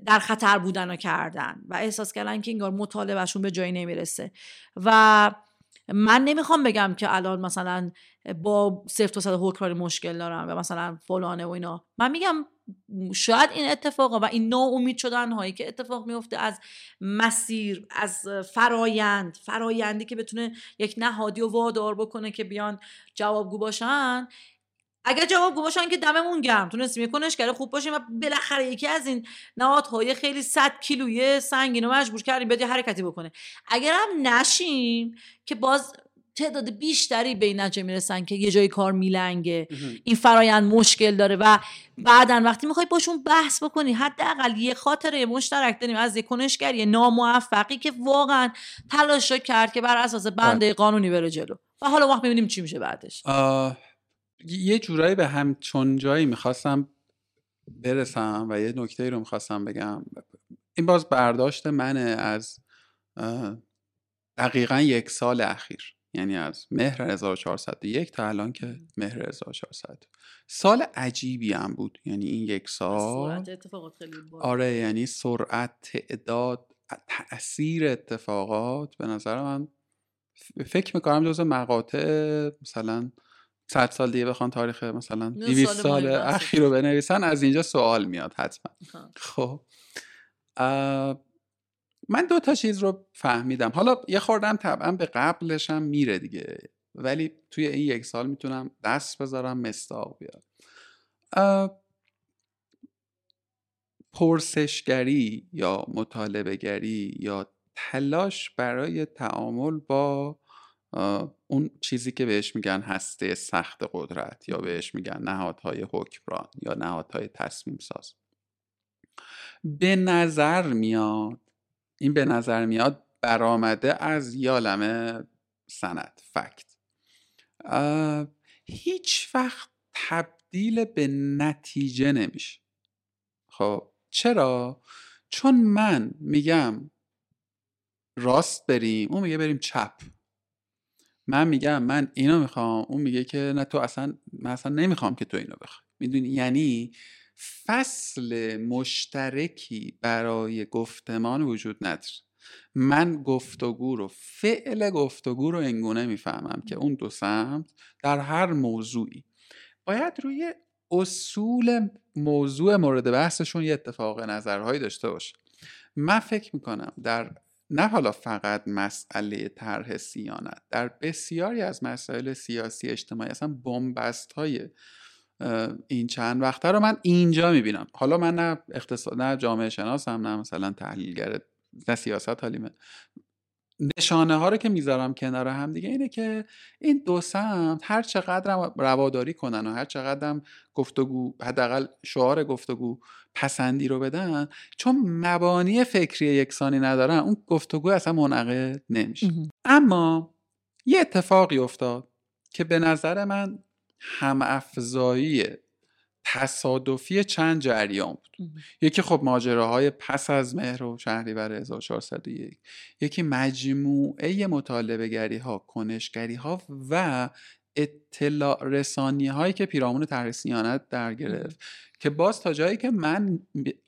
در خطر بودن رو کردن و احساس کردن که انگار مطالبهشون به جایی نمیرسه. و من نمیخوام بگم که الان مثلا با صفر و صد حکمرانی مشکل دارم و مثلا فلانه و اینا. من میگم شاید این اتفاقا و این ناامید شدن هایی که اتفاق میفته از مسیر، از فرایند فرایندی که بتونه یک نهادی رو وادار بکنه که بیان جوابگو باشن، اگه جواب باشن که دممون گرم، تونستیم کنشگر خوب باشیم و بالاخره یکی از این نهادهای خیلی صد کیلویی سنگینو مجبور کردیم بده حرکتی بکنه. اگر هم نشیم که باز تعداد بیشتری به این نتیجه میرسن که یه جای کار میلنگه، این فرایند مشکل داره و بعداً وقتی میخوای باشون بحث بکنی حداقل یه خاطره مشترک داریم از یک کنشگری ناموفقی که واقعاً تلاش کرد که بر اساس بنده قانونی بره جلو و حالا ما میبینیم چی میشه بعدش. آه. یه جورایی به همچون جایی میخواستم برسم و یه نکته ای رو میخواستم بگم. این باز برداشت منه از دقیقا یک سال اخیر، یعنی از مهر هزار و چهارصد و یک تا الان که مهر هزار و چهارصد. سال عجیبی هم بود، یعنی این یک سال اتفاقات خیلی بود. آره، یعنی سرعت، تعداد، تأثیر اتفاقات به نظر من، فکر میکنم جز مقاطع مثلا صد سال دیگه بخوان تاریخ مثلا دویست سال اخیر رو بنویسن از اینجا سوال میاد حتما. خب من دو تا چیز رو فهمیدم، حالا یه خوردم طبعا به قبلش هم میره دیگه، ولی توی این یک سال میتونم دست بذارم مستاق بیاد. پرسشگری یا مطالبه گری یا تلاش برای تعامل با اون چیزی که بهش میگن هسته سخت قدرت یا بهش میگن نهادهای حکمران یا نهادهای تصمیم ساز، به نظر میاد این به نظر میاد برآمده از یالمه سند فکت هیچ وقت تبدیل به نتیجه نمیشه. خب چرا؟ چون من میگم راست بریم، اون میگه بریم چپ. من میگم من اینو میخوام، اون میگه که نه تو اصلا، من اصلا نمیخوام که تو اینو بخوای. میدونی، یعنی فصل مشترکی برای گفتمان وجود نداره. من گفتگو رو، فعل گفتگو رو اینگونه میفهمم که اون دو سمت در هر موضوعی باید روی اصول موضوع مورد بحثشون یه اتفاق نظرهایی داشته باشه. من فکر میکنم در نه حالا فقط مسئله طرح صیانت، در بسیاری از مسائل سیاسی اجتماعی اصلا بمبست‌های این چند وقته رو من اینجا میبینم. حالا من نه اقتصاد، نه جامعه شناسم، نه مثلا تحلیلگر، نه سیاست حالیمه. نشانه ها رو که میذارم کنار هم دیگه اینه که این دو سمت هر چقدر رواداری کنن و هر چقدر گفتگو، حداقل شعار گفتگو پسندی رو بدن، چون مبانی فکری یکسانی ندارن اون گفتگو اصلا منعقد نمیشه. اما یه اتفاقی افتاد که به نظر من همافزایی تصادفی چند جریان بود. یکی خب ماجراهای پس از مهر و شهریور هزار و چهارصد و یک، یکی مجموعه مطالبه گری ها، کنشگری ها و اطلاع رسانی هایی که پیرامون طرح صیانت در گرفت که باز تا جایی که من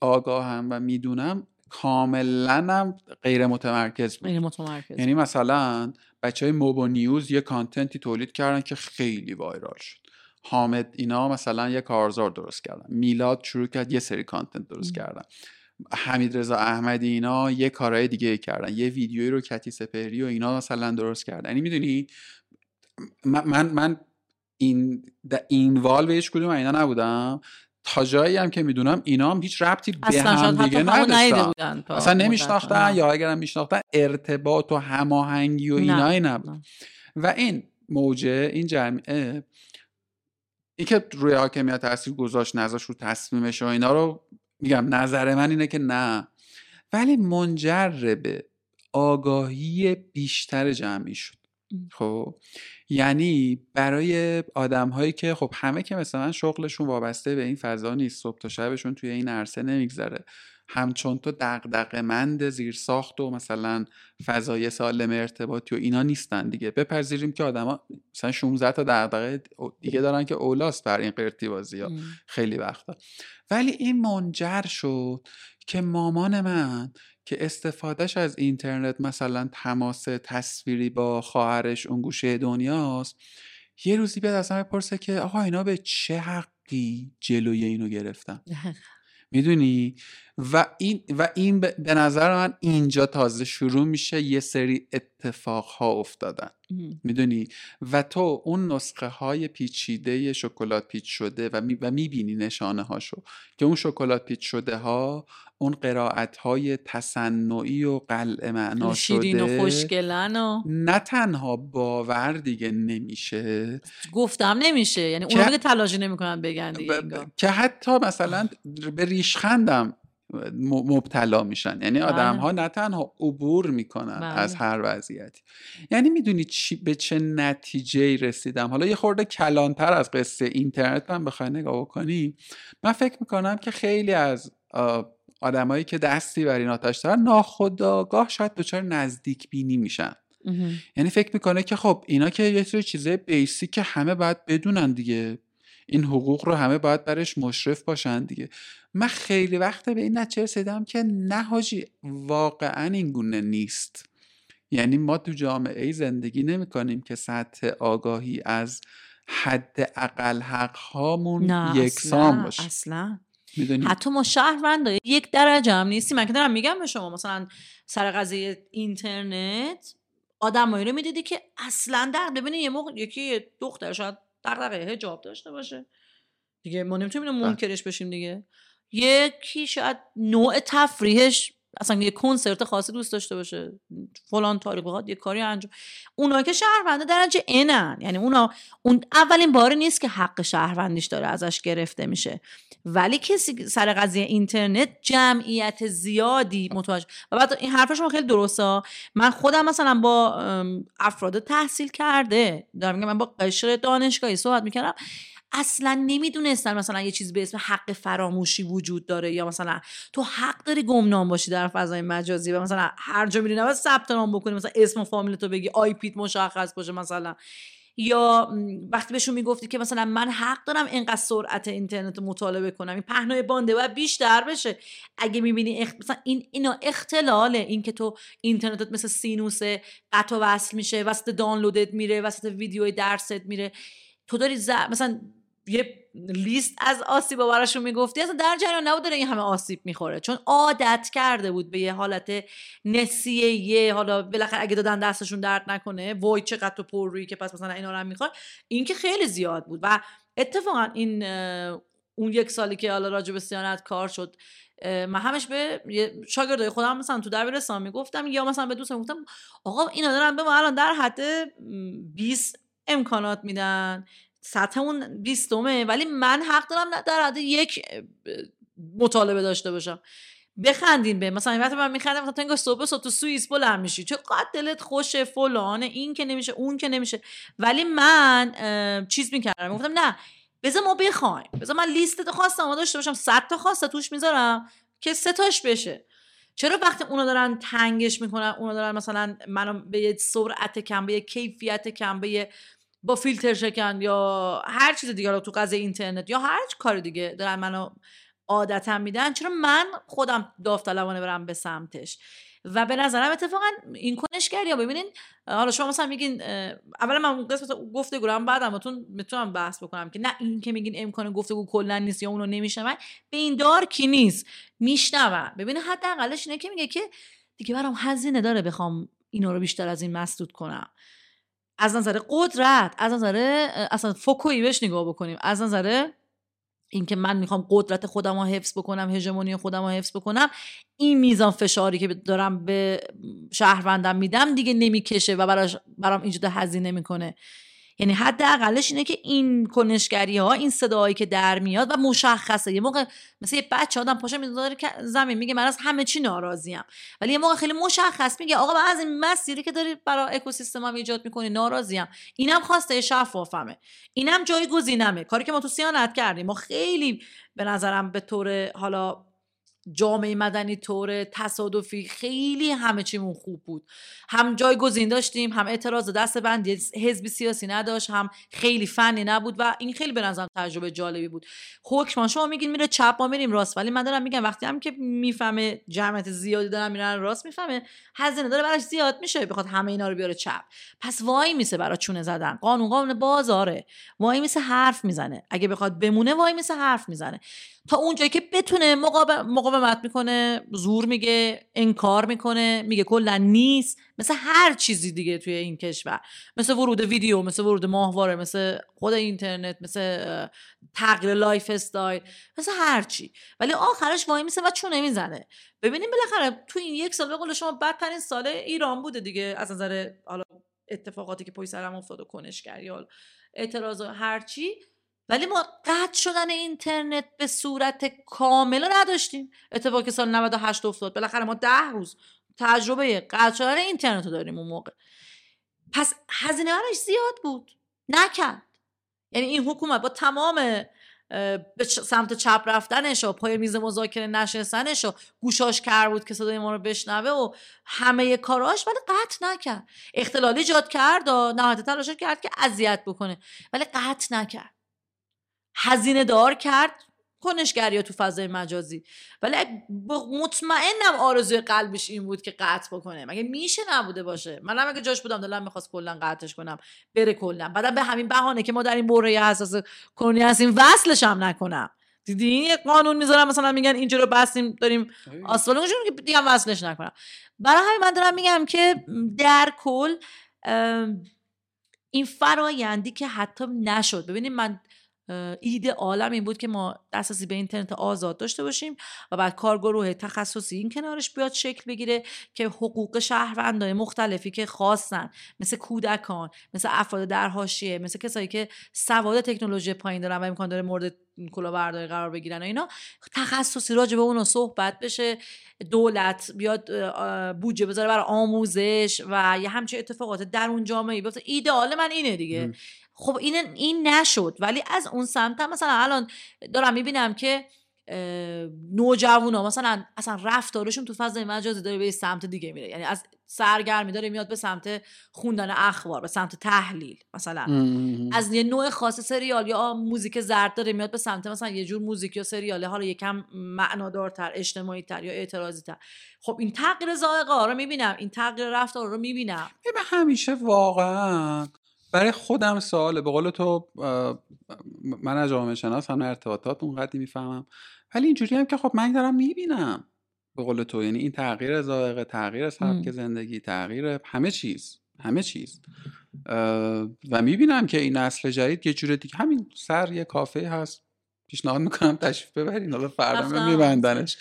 آگاهم و میدونم کاملا هم غیر متمرکز بود. غیر متمرکز. یعنی مثلا بچهای موبو نیوز یه کانتنتی تولید کردن که خیلی وایرال شد. حامد اینا مثلا یه کارزار درست کردن، میلاد شروع کرد یه سری کانتنت درست کردن، حمیدرضا احمدی اینا یه کارهای دیگه کردن، یه ویدیویی رو کتی سپهری و اینا مثلا درست کردن. یعنی میدونی من من این اینوالو هیچ کدوم اینا نبودم، تا جایی هم که میدونم اینا هم هیچ ربطی به هم دیگه نداشتن، اصلا نمیشناختن، یا اگرم میشناختن ارتباط و هماهنگی و اینایی نبود. و این موجه، این جمعیه، این که روی حاکمیت تاثیر گذاشت، نذاش رو تصمیمش و اینا رو میگم، نظر من اینه که نه، ولی منجر به آگاهی بیشتر جمعی شد. خب یعنی برای آدم‌هایی که خب همه که مثلا شغلشون وابسته به این فضا نیست، صبح تا شبشون توی این عرصه نمیگذره، همچون تو دغدغه‌مند زیرساخت و مثلا فضای سالم ارتباطی و اینا نیستن دیگه. بپذیریم که آدما مثلا شانزده تا دغدغه دیگه دارن که اولاست بر این قرتی‌بازی‌ها خیلی وقتا. ولی این منجر شد که مامان من که استفادهش از اینترنت مثلا تماس تصویری با خواهرش اون گوشه دنیاست، یه روزی بیاد اصلا بپرسه که آقا اینا به چه حقی جلوی اینو گرفتن؟ میدونی؟ و این و این به نظر من اینجا تازه شروع میشه یه سری اتفاقها افتادن. میدونی؟ و تو اون نسخه های پیچیده شکلات پیچ شده و می و میبینی نشانه هاشو که اون شکلات پیچ شده ها، اون قرائت های تصنعی و قلع معنا شده، شیرین و خوشگلن و نه تنها باور دیگه نمیشه، گفتم نمیشه، یعنی اونو که تلاشی نمیکنن بگن دیگه ب... ب... که حتی مثلا به ریشخندم مبتلا میشن، یعنی آدم ها نه تنها عبور میکنن بره. از هر وضعیتی. یعنی میدونی چی به چه نتیجه‌ای رسیدم؟ حالا یه خورده کلانتر از قصه اینترنت من بخوای نگاه بکنی، من فکر میکنم که خیلی از آدمایی که دستی بر این آتش دارن ناخودآگاه شاید دچار نزدیک بینی میشن. یعنی فکر میکنه که خب اینا که یه سری چیزای بیسیک که همه باید بدونن دیگه، این حقوق رو همه باید برش مشرف باشن دیگه. من خیلی وقت به این نتیجه رسیدم که نه حاجی، واقعا این گونه نیست. یعنی ما تو جامعه زندگی نمی کنیم که سطح آگاهی از حد اقل حق هامون یکسان باشه. اصلا میدونی؟ حتی ما شهروندان یک درجه هم نیستیم. من که دارم میگم به شما مثلا سر قضیه اینترنت آدمایی رو میدیدی که اصلا در ببینید یه موقع یکی دختر شاید دغدغه حجاب داشته باشه دیگه، ما نمیتونیم اینو منکرش بشیم دیگه. یکی شاید نوع تفریحش اصلا یه کنسرت خاصی دوست داشته باشه، فلان تاریخ بخواد یه کاری انجام. اونا که شهرونده درجه اینن، یعنی اونا اون اولین باره نیست که حق شهروندیش داره ازش گرفته میشه، ولی کسی سر قضیه اینترنت جمعیت زیادی متوجه. و بعد این حرف شما خیلی درسته. من خودم مثلا با افراد تحصیل کرده دارم میگم، من با قشر دانشگاهی صحبت میکردم، اصلا نمیدونستن مثلا یه چیز به اسم حق فراموشی وجود داره، یا مثلا تو حق داری گمنام باشی در فضای مجازی و مثلا هر جا میری نباید ثبت نام بکنی، مثلا اسم و فامیلتو بگی، آی پیت مشخص باشه مثلا. یا وقتی بهشون میگفتی که مثلا من حق دارم اینقدر سرعت اینترنت رو مطالبه کنم، این پهنای بانده باید بیشتر بشه. اگه میبینی اخت... مثلا این اینا اختلاله، این که تو اینترنتت مثل سینوسه، قطع وصل میشه، وسط دانلودت میره، وسط ویدیوی درست میره، تو داری ز... مثلا یه لیست از آسیبا براشون میگفتی، اصلا در جریان نبود داره این همه آسیب میخوره، چون عادت کرده بود به یه حالت نسیه یه. حالا بالاخره اگه دادن دستشون درد نکنه، وای چقدر تو پر روی که پس مثلا اینا رو هم میخواد، این که خیلی زیاد بود. و اتفاقا این اون یک سالی که حالا راجع به صیانت کار شد، من همش به شاگردای خودم مثلا تو دبیرستان میگفتم، یا مثلا به دوستم گفتم آقا اینا دارن به ما الان در حد بیست امکانات میدن، سطح اون بیستمه، ولی من حق دارم در حد یک مطالبه داشته باشم. بخندین به مثلا وقتی من میخندم، مثلا تو انگار صبح صبح تو سوئیس بلند میشی چه قد دلت خوشه فلانه، این که نمیشه اون که نمیشه، ولی من چیز میکردم، میگفتم نه بذار ما بخوایم، بذار من لیستت خواستم ما داشته باشم، صد تا خواسته توش میذارم که سه تاش بشه. چرا وقتی اونا دارن تنگش میکنن، اونا دارن مثلا منو به یه سرعت کم، به یه کیفیت کم، به یه با فیلتر شکن یا هر چیز دیگه، حالا تو قضیه اینترنت یا هر کار دیگه دارن منو عادتم میدن، چرا من خودم داوطلبانه برم به سمتش؟ و به نظرم اتفاقا این کنشگری ها، ببینین حالا شما مثلا میگین، اولا من قسمت گفتگوام بعدمتون میتونم بحث بکنم که نه این که میگین امکان گفتگو کلا نیست یا اونو نمیشنون، به این دار کی نیست، میشنون. ببینین حداقلش اینه که میگه که دیگه برام هزینه داره بخوام اینا رو بیشتر از این مسدود کنم، از نظر قدرت، از نظر اصلا فوکویی بهش نگاه بکنیم، از نظر اینکه من میخوام قدرت خودم رو حفظ بکنم، هژمونی خودم رو حفظ بکنم، این میزان فشاری که دارم به شهروندم میدم دیگه نمیکشه و براش برام اینجوری هزینه میکنه. یعنی حد اقلش اینه که این کنشگری ها، این صداهایی که در میاد و مشخصه، یه موقع مثلا یه بچه آدم پاشه میذاره که زمین میگه من از همه چی ناراضیم، ولی یه موقع خیلی مشخص میگه آقا من از این مسیری که داری برای اکوسیستمم ایجاد میکنی ناراضیم. اینم خواسته شفافمه، اینم جایگزینمه. کاری که ما تو صیانت کردیم، ما خیلی به نظرم به طور حالا جامعه مدنی طور تصادفی خیلی همه چیمون خوب بود، هم جایگزین داشتیم، هم اعتراض دست بندی حزبی سیاسی نداشت، هم خیلی فنی نبود و این خیلی به نظرم تجربه جالبی بود. حکمان شما میگین میره چپ، ما میریم راست، ولی من دارم میگم وقتی هم که میفهمه جمعیت زیادی دارن میرن راست، میفهمه هزینه داره براش زیاد میشه بخواد همه اینا رو بیاره چپ، پس وای میسه برای چونه زدن. قانون قانون بازاره، وای میسه حرف میزنه، اگه بخواد بمونه وای میسه حرف میزنه تا اونجایی که بتونه. مقاومت میکنه، زور میگه، انکار میکنه، میگه کلا نیست، مثل هر چیزی دیگه توی این کشور، مثل ورود ویدیو، مثل ورود ماهواره، مثل خود اینترنت، مثل تغییر لایف استایل، مثل هر چی، ولی آخرش وای میسه و چونه میزنه. ببینیم بالاخره تو این یک سال، به قول شما بدترین سال ایران بوده دیگه از نظر حالا اتفاقاتی که پشت سرم افتاد و کنشگری و اعتراض و هر چی، ولی ما قطع شدن اینترنت به صورت کامل رو نداشتیم. اتفاقی که سال نود و هشت افتاد، بالاخره ما ده روز تجربه قطع شدن اینترنت رو داریم اون موقع. پس هزینه براش زیاد بود، نکرد. یعنی این حکومت با تمام به سمت چپ رفتنش و پای میز مذاکره نشستنش و گوشاش کر بود که صدای ما رو بشنوه و همه کاراش، ولی قطع نکرد. اختلال ایجاد کرد و نهایت تلاش کرد که اذیت بکنه، ولی قطع نکرد. هزینه دار کرد کنشگری ها تو فضای مجازی، ولی مطمئنم آرزوی قلبش این بود که قطع بکنه. مگه میشه نبوده باشه؟ منم اگه جاش بودم دلم میخواست کلا قطعش کنم، بره کلا، بعدم به همین بهانه که ما در این بره حساس کنی هستیم وصلش هم نکنم. دیدین یه قانون میذارم مثلا میگن اینجا رو بستیم داریم آسفالون که دیگه وصلش نکنم. برای همین من دارم میگم که در کل این فرآیندی که حتی نشد. ببینید من ایده عالم این بود که ما دسترسی به اینترنت آزاد داشته باشیم و بعد کارگروه تخصصی این کنارش بیاد شکل بگیره که حقوق شهروندان مختلفی که خواستن، مثل کودکان، مثل افراد در حاشیه، مثل کسایی که سواد تکنولوژی پایین دارن و امکان داره مورد کلاهبرداری قرار بگیرن و اینا، تخصصی راجع به اون صحبت بشه، دولت بیاد بودجه بذاره برای آموزش و یه همچین اتفاقات در اون جامعه بیفته. ایده عالم من اینه دیگه. خب این این نشد، ولی از اون سمت هم مثلا الان دارم میبینم که نوجوانا مثلا اصلا رفتارشون تو فضای مجازی داره به سمت دیگه میره، یعنی از سرگرمی داره میاد به سمت خوندن اخبار، به سمت تحلیل، مثلا از یه نوع خاص سریال یا موزیک زرد داره میاد به سمت مثلا یه جور موزیک یا سریاله حالا یکم معنادارتر، اجتماعی تر یا اعتراضی تر. خب این تغییر ذائقه رو میبینم، این تغییر رفتار رو میبینم. من همیشه واقعا برای خودم سواله، به قول تو من از جامعه شناس هم ارتباطات اونقدری میفهمم، ولی اینجوری هم که خب من دارم میبینم به قول تو، یعنی این تغییر ذائقه، تغییر سبک زندگی، تغییر همه چیز همه چیز و میبینم که این نسل جدید یه جوری دیگه. همین سر یه کافه هست، پیشنهاد میکنم تشریف ببرین، حالا فردا میبندنش.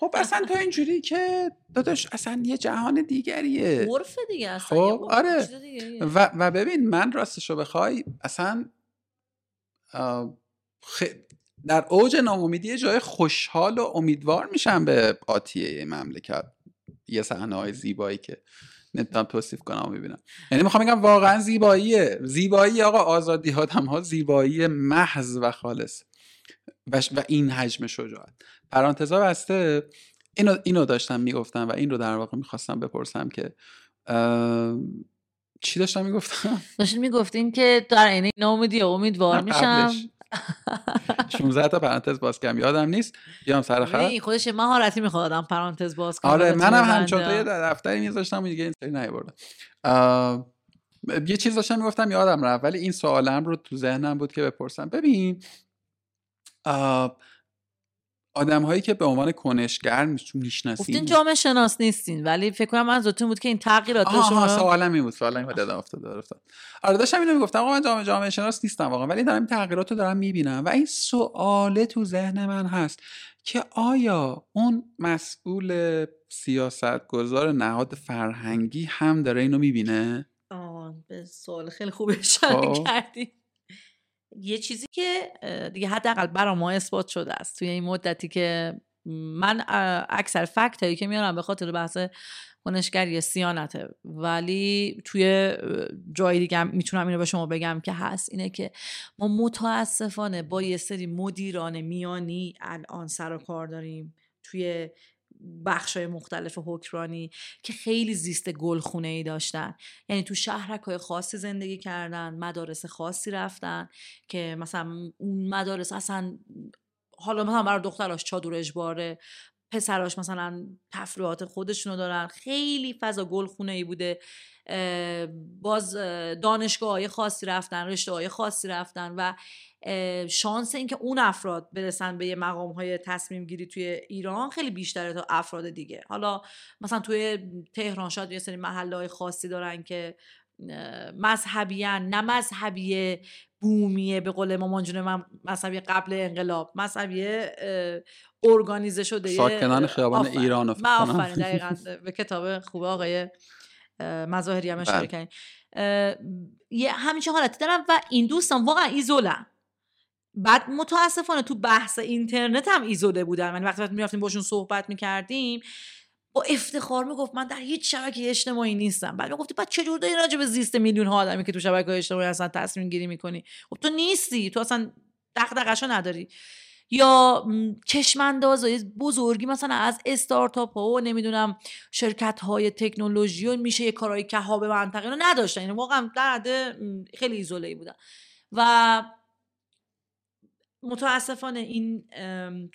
خب اصلا تو اینجوری که داداش اصلا یه جهان دیگریه، عرف دیگه اصلا. خب آره، و و ببین من راستشو بخوای اصلا خ... در اوج ناامیدی جای خوشحال و امیدوار میشم به آتیه مملکت. یه صحنه‌های زیبایی که نمیتونم توصیف کنم میبینم، یعنی میخوام بگم واقعا زیباییه زیبایی آقا آزادی آدم‌ها، زیبایی محض و خالص و این حجم شجاعت. پرانتزا بسته، اینو اینو داشتم میگفتم و این رو در واقع میخواستم بپرسم که چی داشتم میگفتم؟ داشتم میگفتین که در عین ناامیدی امیدوار میشم. شانزده تا پرانتز باز کم یادم نیست، بیام سر خط. این خودش مهارتی میخواد آدم پرانتز باز کنه. آره منم همچون تو یه دفتری میذاشتم و دیگه اینطوری نیاوردم. یه چیز داشتم میگفتم یادم رفت، ولی این سوالم رو تو ذهنم بود که بپرسم. ببین آدم‌هایی که به عنوان کنشگر میشناسین. گفتین جامعه شناس نیستین ولی فکر کنم منظورتون بود که این تغییرات رو شما. آها سوالم این بود، سوالم این بود دادم افتاد افتاد. آره داشتم اینو میگفتم آقا من جامعه جامعه شناس نیستم واقعا، ولی دارم این تغییرات رو دارم میبینم و این سوال تو ذهن من هست که آیا اون مسئول سیاستگزار نهاد فرهنگی هم داره اینو میبینه؟ آه به سوال خیلی خوب اشاره کردی. یه چیزی که دیگه حداقل برای ما اثبات شده است توی این مدتی که من اکثر فکت هایی که میارم به خاطر بحث کنشگری سیانته، ولی توی جای دیگه میتونم اینو به شما بگم که هست، اینه که ما متاسفانه با یه سری مدیران میانی الان سر و کار داریم توی بخشای مختلف حکمرانی که خیلی زیست گلخونه‌ای داشتن، یعنی تو شهرک‌های خاصی زندگی کردن، مدارس خاصی رفتن که مثلا اون مدارس اصلا حالا مثلا برای دختراش چادر اجباره، پسراش مثلا تفریحات خودشونو دارن، خیلی فضا گلخونه‌ای بوده، باز دانشگاه‌های خاصی رفتن، رشته‌های خاصی رفتن و شانس این که اون افراد برسن به یه مقام‌های تصمیم گیری توی ایران خیلی بیشتره تا افراد دیگه. حالا مثلا توی تهران شاید یه سری محله‌های خاصی دارن که مذهبیان، نه مذهبیه بومیه به قول مامان جون من، مذهبی قبل انقلاب، مذهبی ارگانیزه شده ساکنان خیابان آفر. ایران فکر کنم من دقیقاً به کتاب خوب آقای مظاهری هم اشاره کردیم، یه همچین حالتی دارم و این دوستان واقعا ایزولن. بعد متاسفانه تو بحث اینترنت هم ایزوله بودن، یعنی وقتی وقتی می‌رفتیم باشون صحبت می‌کردیم با افتخار میگفت من در هیچ شبکه اجتماعی نیستم. بعد میگفتی بعد چجور داری راجع به زیست میلیون ها آدمی که تو شبکه اجتماعی اصلا تصمیم گیری میکنی؟ خب تو نیستی، تو اصلا دغدغه‌شو نداری. یا چشم اندازهای بزرگی مثلا از استارتاپ ها و نمیدونم شرکت های تکنولوژی و میشه یه کارهای کهاب منطقه اینا نداشتن، این واقعا در حد خیلی ایزوله‌ای بودن و متاسفانه این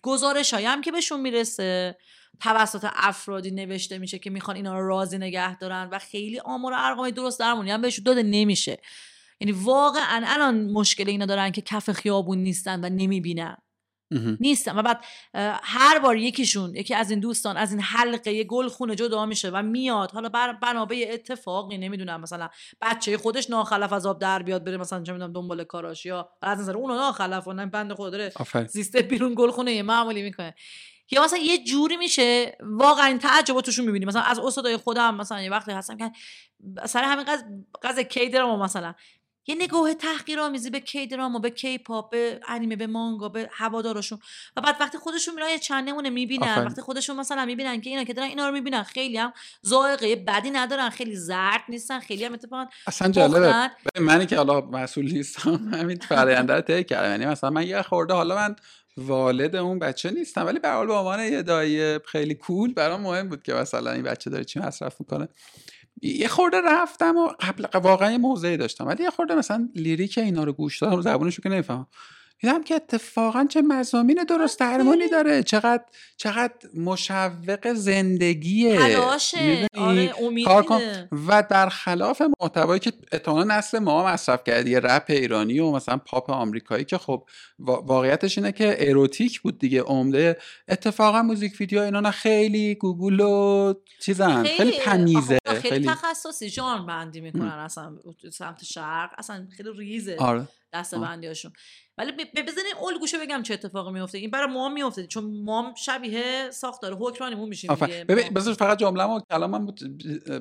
گزارشایی هم که بهشون میرسه توسط افرادی نوشته میشه که میخوان اینا رو راضی نگه دارن و خیلی آمار و ارقام درست درمونی هم بهشون داده نمیشه. یعنی واقعا الان مشکل اینا دارن که کف خیابون نیستن و نمیبینن نیستن و بعد هر بار یکیشون، یکی از این دوستان از این حلقه یه گلخونه جدا میشه و میاد، حالا بر بنابه اتفاقی نمیدونم مثلا بچه خودش ناخلف از آب در بیاد بره مثلا چه میدونم دنبال کاراش، یا از نظر اون ناخلف اون بنده خدا داره زیسته بیرون گلخونه معمولی میکنه، یا مثلا یه جوری میشه واقعا تعجباتشون میبینی. مثلا از استادای خودم مثلا یه وقتی هستم که سر همین قضیه قضیه کی درام مثلا یه نگاه تحقیرآمیزی به کی دراما، به کی پاپ، به انیمه، به مانگا، به هوادارشون و بعد وقتی خودشون میرن یه چند نمونه میبینن، وقتی خودشون مثلا میبینن که اینا که دارن اینا رو میبینن، خیلی هم ذائقه بدی ندارن، خیلی زرد نیستن، خیلی هم اتفاقا اصلا جالبه. منی که حالا مسئول نیستم همین فرآیند رو طی کردم، یعنی مثلا من یه خورده حالا من والد اون بچه نیستم ولی به هر حال به عنوان یه دایی خیلی کول برام مهم بود که مثلا این بچه داره چی مصرف میکنه. یه خورده رفتم و قبل واقعا یه موضعی داشتم ولی یه خورده مثلا لیریک اینا رو گوش دادم، زبونشو که نمیفهمم، دیدم که اتفاقا چه مضامین درست درمانی داره، چقدر چقدر مشوق زندگیه، تلاشه، آره امیده. و برخلاف محتوایی که اتمالا نسل ما مصرف کرد، یه رپ ایرانی و مثلا پاپ آمریکایی که خب واقعیتش اینه که اروتیک بود دیگه عمده، اتفاقا موزیک ویدیو اینا نه خیلی گوگل و چیزن، خیلی, خیلی پنیزه، خیلی, خیلی تخصصی جان بندی میکنن م. اصلا سمت شرق اصلا خیلی ریزه آره. دسته بندیاشون. ولی بزنین الگوشو بگم چه اتفاقی میفته. این برای ما میفته چون ما شبیه ساختار حکمرانیمون میشیم دیگه. بذار فقط جمله‌مو کلامم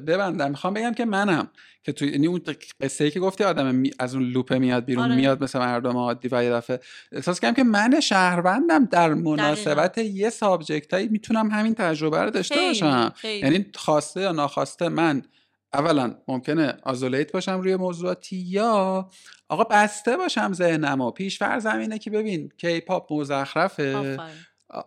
ببندم، میخوام بگم که منم که تو یعنی اون قصه‌ای که گفتی آدم می... از اون لوپ میاد بیرون آره. میاد مثل مردم عادی و یه دفعه احساس کردم که من شهروندم در مناسبت دقیقا. یه سابجکتایی میتونم همین تجربه رو داشته باشم، یعنی خواسته یا ناخواسته من اولا ممکنه آزولیت باشم روی موضوعاتی یا آقا بسته باشم ذهنمو، پیش فرضم اینه که ببین کی پاپ مزخرفه،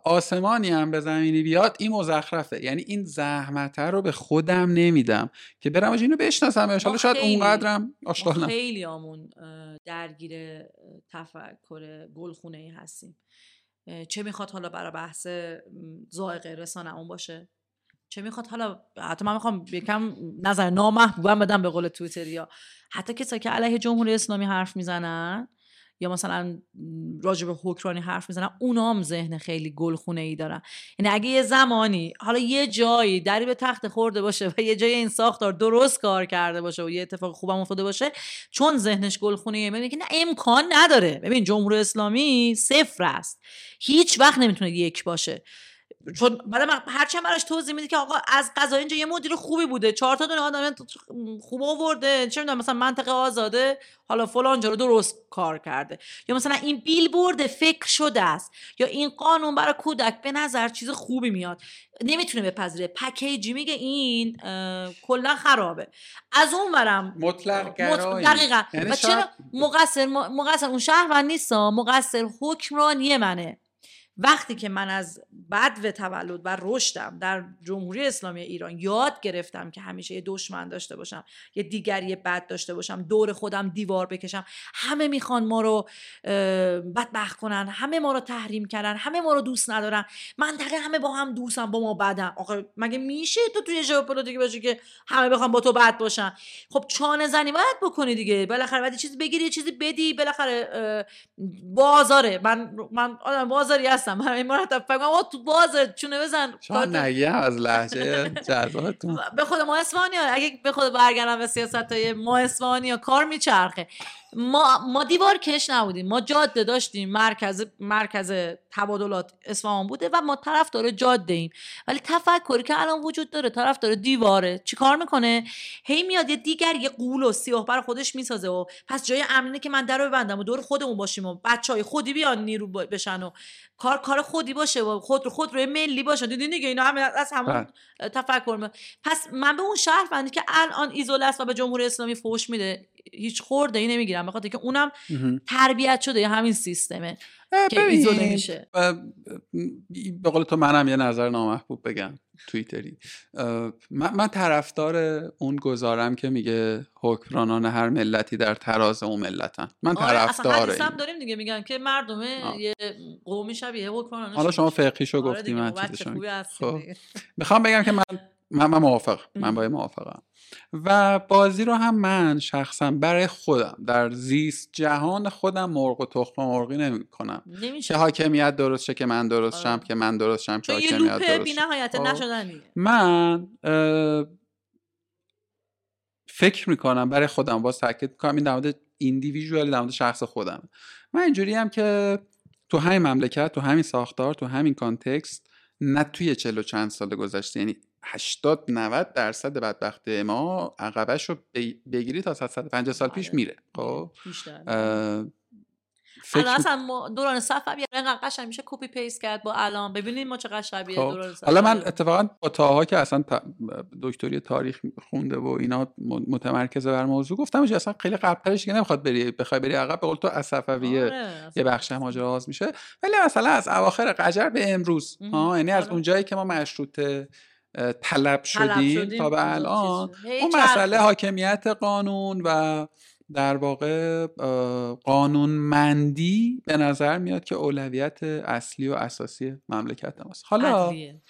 آسمانی هم به زمینی بیاد این مزخرفه، یعنی این زحمت رو به خودم نمیدم که برم اج اینو بشناسم، ان شاءالله شاید اونقدرم آشغال نم. خیلی آمون درگیر تفکر گلخونه‌ای هستیم، چه میخواد حالا برای بحث ذائقه رسانه‌مون باشه، چه میخواد حالا حتی من میخوام یکم نظر نامحبوبم بدم به قول توییتریا، حتی کسایی که علیه جمهوری اسلامی حرف میزنن یا مثلا راجع به حکمرانی حرف میزنن، اونام ذهن خیلی گلخونه‌ای دارن. یعنی اگه یه زمانی حالا یه جایی دری به تخت خورده باشه و یه جایی این ساختار درست کار کرده باشه و یه اتفاق خوبم افتاده باشه، چون ذهنش گلخونه‌ای میگه که نه امکان نداره. ببین جمهوری اسلامی صفر است، هیچ وقت نمیتونه یک باشه. چون بعد من هرچی براش توضیح میدی که آقا از قضا اینجا یه مدیر خوبی بوده، چهار تا دونه آدم خوب آورده، چه میدونم مثلا منطقه آزاده حالا فلان جا رو درست کار کرده، یا مثلا این بیلبورد فکر شده است، یا این قانون برای کودک به نظر چیز خوبی میاد، نمیتونه بپذیره، پکیجی میگه این کلا خرابه. از اون برم مطلق گرایی. دقیقاً. و چرا مقصر مقصر اون شهروند نیست، مقصر حکمرانی منه. وقتی که من از بدو تولد و رشدم در جمهوری اسلامی ایران یاد گرفتم که همیشه یه دشمن داشته باشم، یه دیگری بد داشته باشم، دور خودم دیوار بکشم، همه میخوان ما رو بدبخت کنن، همه ما رو تحریم کردن، همه ما رو دوست ندارن، منطقه همه با هم دوستن، با ما بدن. آخه مگه میشه تو توی ژئوپلیتیک باشی که همه بخوام با تو بد باشن؟ خب چانه زنی باید بکنی دیگه، بالاخره باید چیزی بگیری، یه چیزی بدی، بالاخره بازاره. من من آدم بازاری هستم. من این مرتب فکر کنم تو بازه چونه بزن شان نگیم از لحجه جذباتون به خود ما اصفهانی ها. اگه به خود برگردم به سیاست های ما اصفهانی ها کار میچرخه. ما ما دیوار کش نبودیم، ما جاده داشتیم، مرکز مرکز تبادلات اصفهان بوده و ما طرفدار جاده ایم. ولی تفکری که الان وجود داره طرفدار دیواره. چی کار میکنه؟ هی میاد یه دیگر یه قول و سیاه بر خودش میسازه و پس جای امنه که من درو ببندم و دور خودمون باشیم و بچهای خودی بیان نیرو بشن و کار کار خودی باشه و خود رو خود روی ملی باشه. دیدین دیگه اینا همه از همون تفکر میاد. پس من به اون شهروندی که الان ایزوله است و به جمهوری اسلامی فوش میده هیچ خورده ای نمیگیرم، بخاطر که اونم تربیت شده همین سیستمه که ایزوله میشه. به قول تو منم یه نظر نامحبوب بگم توییتری، من, من طرفدار اون گزارم که میگه حکمرانان هر ملتی در تراز اون ملتن. من طرفدار این. اصلا حدیثم داریم دیگه، میگن که مردم یه قومی شبیه حکمرانان. حالا شما فقیشو گفتی، من خب میخوام بگم که من من من موافقم، من باید موافقم و بازی رو هم من شخصا برای خودم در زیست جهان خودم مرغ و تخم مرغی نمی‌کنم که حاکمیت درست شه، که من درست شم، که من درست شم، که حاکمیت درست شه. چون یه لوپ بی‌نهایت نشدنیه. من فکر میکنم برای خودم، باز تاکید میکنم این در مورد ایندیویژوال، در مورد شخص خودم، من اینجوری هم که تو همین مملکت، تو همین ساختار، تو همین کانتکست، نه توی چهل و چند سال گذشته، یعنی هشتاد نود درصد بدبختی ما عقبش رو بگیری تا صد و پنجاه سال پیش میره. خب حالا اصلا دوران صفوی اینقدر قشنگ میشه کپی پیست کرد با الان. ببینید ما چقدر شبیه دوران صفوی. حالا من اتفاقا با تاها که اصلا دکتری تاریخ خونده و اینا متمرکز بر موضوع، گفتم اصلا خیلی قبلش که نمیخواد بری بخوای بری عقب، به قول تو از صفویه یه بخش ماجرا باز میشه. ولی مثلا از اواخر قجر به امروز، ها، یعنی از اونجایی که ما مشروطه طلب شدیم تا به الان، اون مسئله حاکمیت قانون و در واقع قانونمندی به نظر میاد که اولویت اصلی و اساسی مملکت ماست. حالا عدلیه.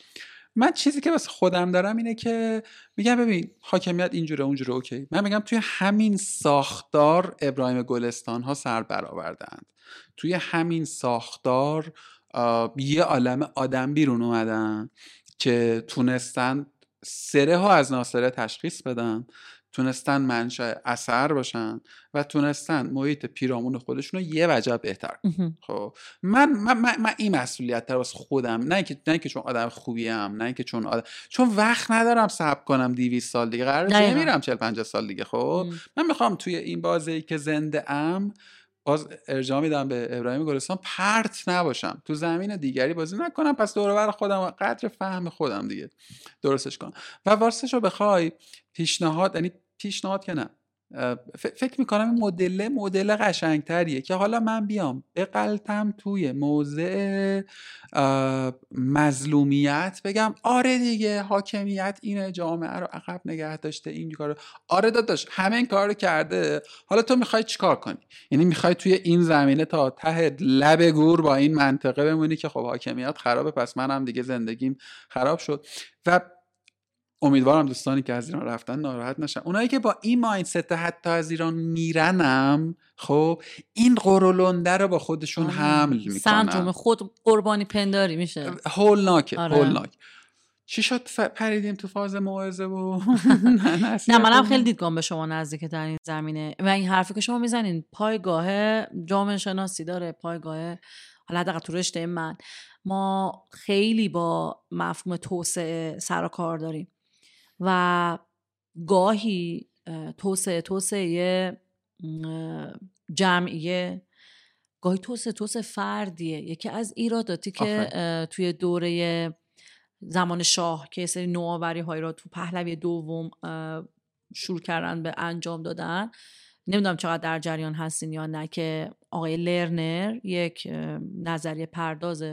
من چیزی که واسه خودم دارم اینه که میگم ببین حاکمیت اینجوره اونجوره اوکی، من میگم توی همین ساختار ابراهیم گلستان ها سر برآوردند، توی همین ساختار یه عالم آدم بیرون اومدن که تونستن سره ها از ناسره تشخیص بدن، تونستن منشأ اثر باشن و تونستن محیط پیرامون خودشون رو یه وجب بهتر. خب من من من, من این مسئولیت رو واسه خودم، نه اینکه نه اینکه چون آدم خوبی ام، نه اینکه چون آدم، چون وقت ندارم صبر کنم دویست سال دیگه، قراره بمیرم چهل پنجاه سال دیگه. خب من میخوام توی این بازی که زنده ام، باز ارجاع میدم به ابراهیم گلستان، پرت نباشم، تو زمین دیگری بازی نکنم، پس دور و بر خودم قدر فهم خودم دیگه درستش کنم. و واسه شو بخوای پیشنهاد، یعنی پیشنهاد که نه، فکر میکنم این مدل مدل قشنگتریه که حالا من بیام بقلتم توی موضع مظلومیت، بگم آره دیگه حاکمیت اینه، جامعه رو عقب نگه داشته، این کارو، آره داداش همه این کارو کرده، حالا تو میخوای چیکار کنی؟ یعنی میخوای توی این زمینه تا ته لب گور با این منطقه بمونی که خب حاکمیت خرابه، پس منم دیگه زندگیم خراب شد؟ و امیدوارم دوستانی که از ایران رفتن ناراحت نشن. اونایی که با این مایندست حتی از ایران میرنم، خب این قرولنده رو با خودشون آه. حمل میکنن. سمجوم خود قربانی پنداری میشه. هولناکه، آره. هولناک. چی شد پریدیم تو فاز موعظه و نه منم خیلی دیدگام به شما نزدیکه در این زمینه و این حرفی که شما میزنین پایگاه جامعه شناسی داره، پایگاه حالا دقیقا تو رشته من ما خیلی با مفهوم توسعه سر و کار داریم و گاهی توسعه توسعه جمعیه، گاهی توسعه توسعه فردیه. یکی از ایراداتی که آخه. توی دوره زمان شاه که سری نوآوری هایی را تو پهلوی دوم شروع کردن به انجام دادن، نمیدونم چقدر در جریان هستین یا نه، که آقای لرنر یک نظریه پرداز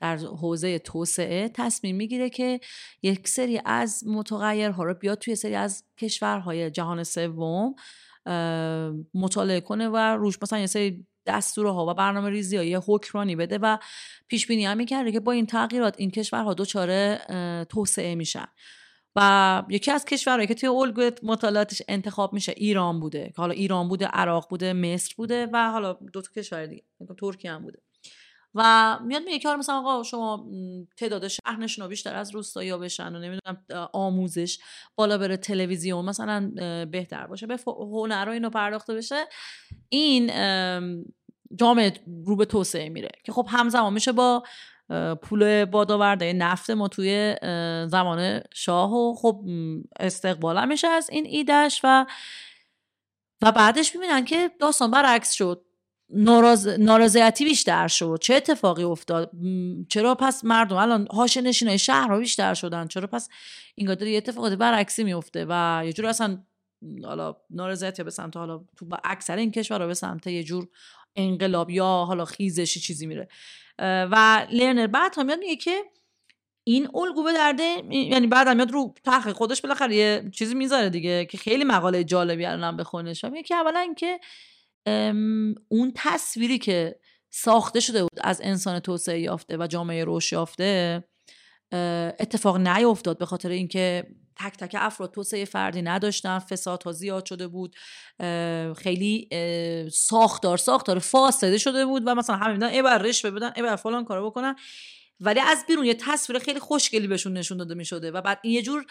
در حوزه توسعه تصمیم میگیره که یک سری از متغیرها را بیاد توی سری از کشورهای جهان سوم مطالعه کنه و روش مثلا یه سری دستورها و برنامه ریزی ها یه حکمرانی بده و پیش بینی هم می‌کرده که با این تغییرات این کشورها دوچاره توسعه میشن. و یکی از کشورهایی که توی الگوی مطالعاتش انتخاب میشه ایران بوده، که حالا ایران بوده، عراق بوده، مصر بوده و حالا دو تا کشور دیگه ترکیه هم بوده. و میاد میگه که مثلا آقا شما تعداد شهرنشین‌ها بیشتر از روستایی‌ها بشن و نمیدونم آموزش بالا بره، تلویزیون مثلا بهتر باشه، به هنرها اینو پرداخته بشه، این جامعه رو به توسعه میره. که خب همزمان میشه با پول بادآورده نفت ما توی زمان شاه و خب استقبال میشه از این ایدهش و و بعدش میبینن که داستان برعکس شد، ناراض... نارضایتی بیشتر شد. چه اتفاقی افتاد؟ چرا پس مردم الان حاشیه نشینای شهرها بیشتر شدن؟ چرا پس اینقدر یه اتفاقات برعکسی میفته و یه جور اصلا حالا نارضایتی به سمت، حالا تو با اکثر این کشورها به سمت یه جور انقلاب یا حالا خیزشی چیزی میره. و لرنر بعد هم میاد میگه که این الگو به درده، یعنی بعد هم میاد رو تحقیق خودش بالاخره یه چیزی میذاره دیگه که خیلی مقاله جالبی الانم بخونش. میگه که اولا اینکه اون تصویری که ساخته شده بود از انسان توسعه یافته و جامعه رشد یافته اتفاق نیافتاد، به خاطر اینکه تک تک افراد توسعه فردی نداشتن، فسادها زیاد شده بود، خیلی ساختار ساختار فاسده شده بود و مثلا همه میدن ای بر رشوه بدن، ای بر فلان کارو بکنن، ولی از بیرون یه تصویر خیلی خوشگلی بهشون نشون داده میشده و بعد این یه جور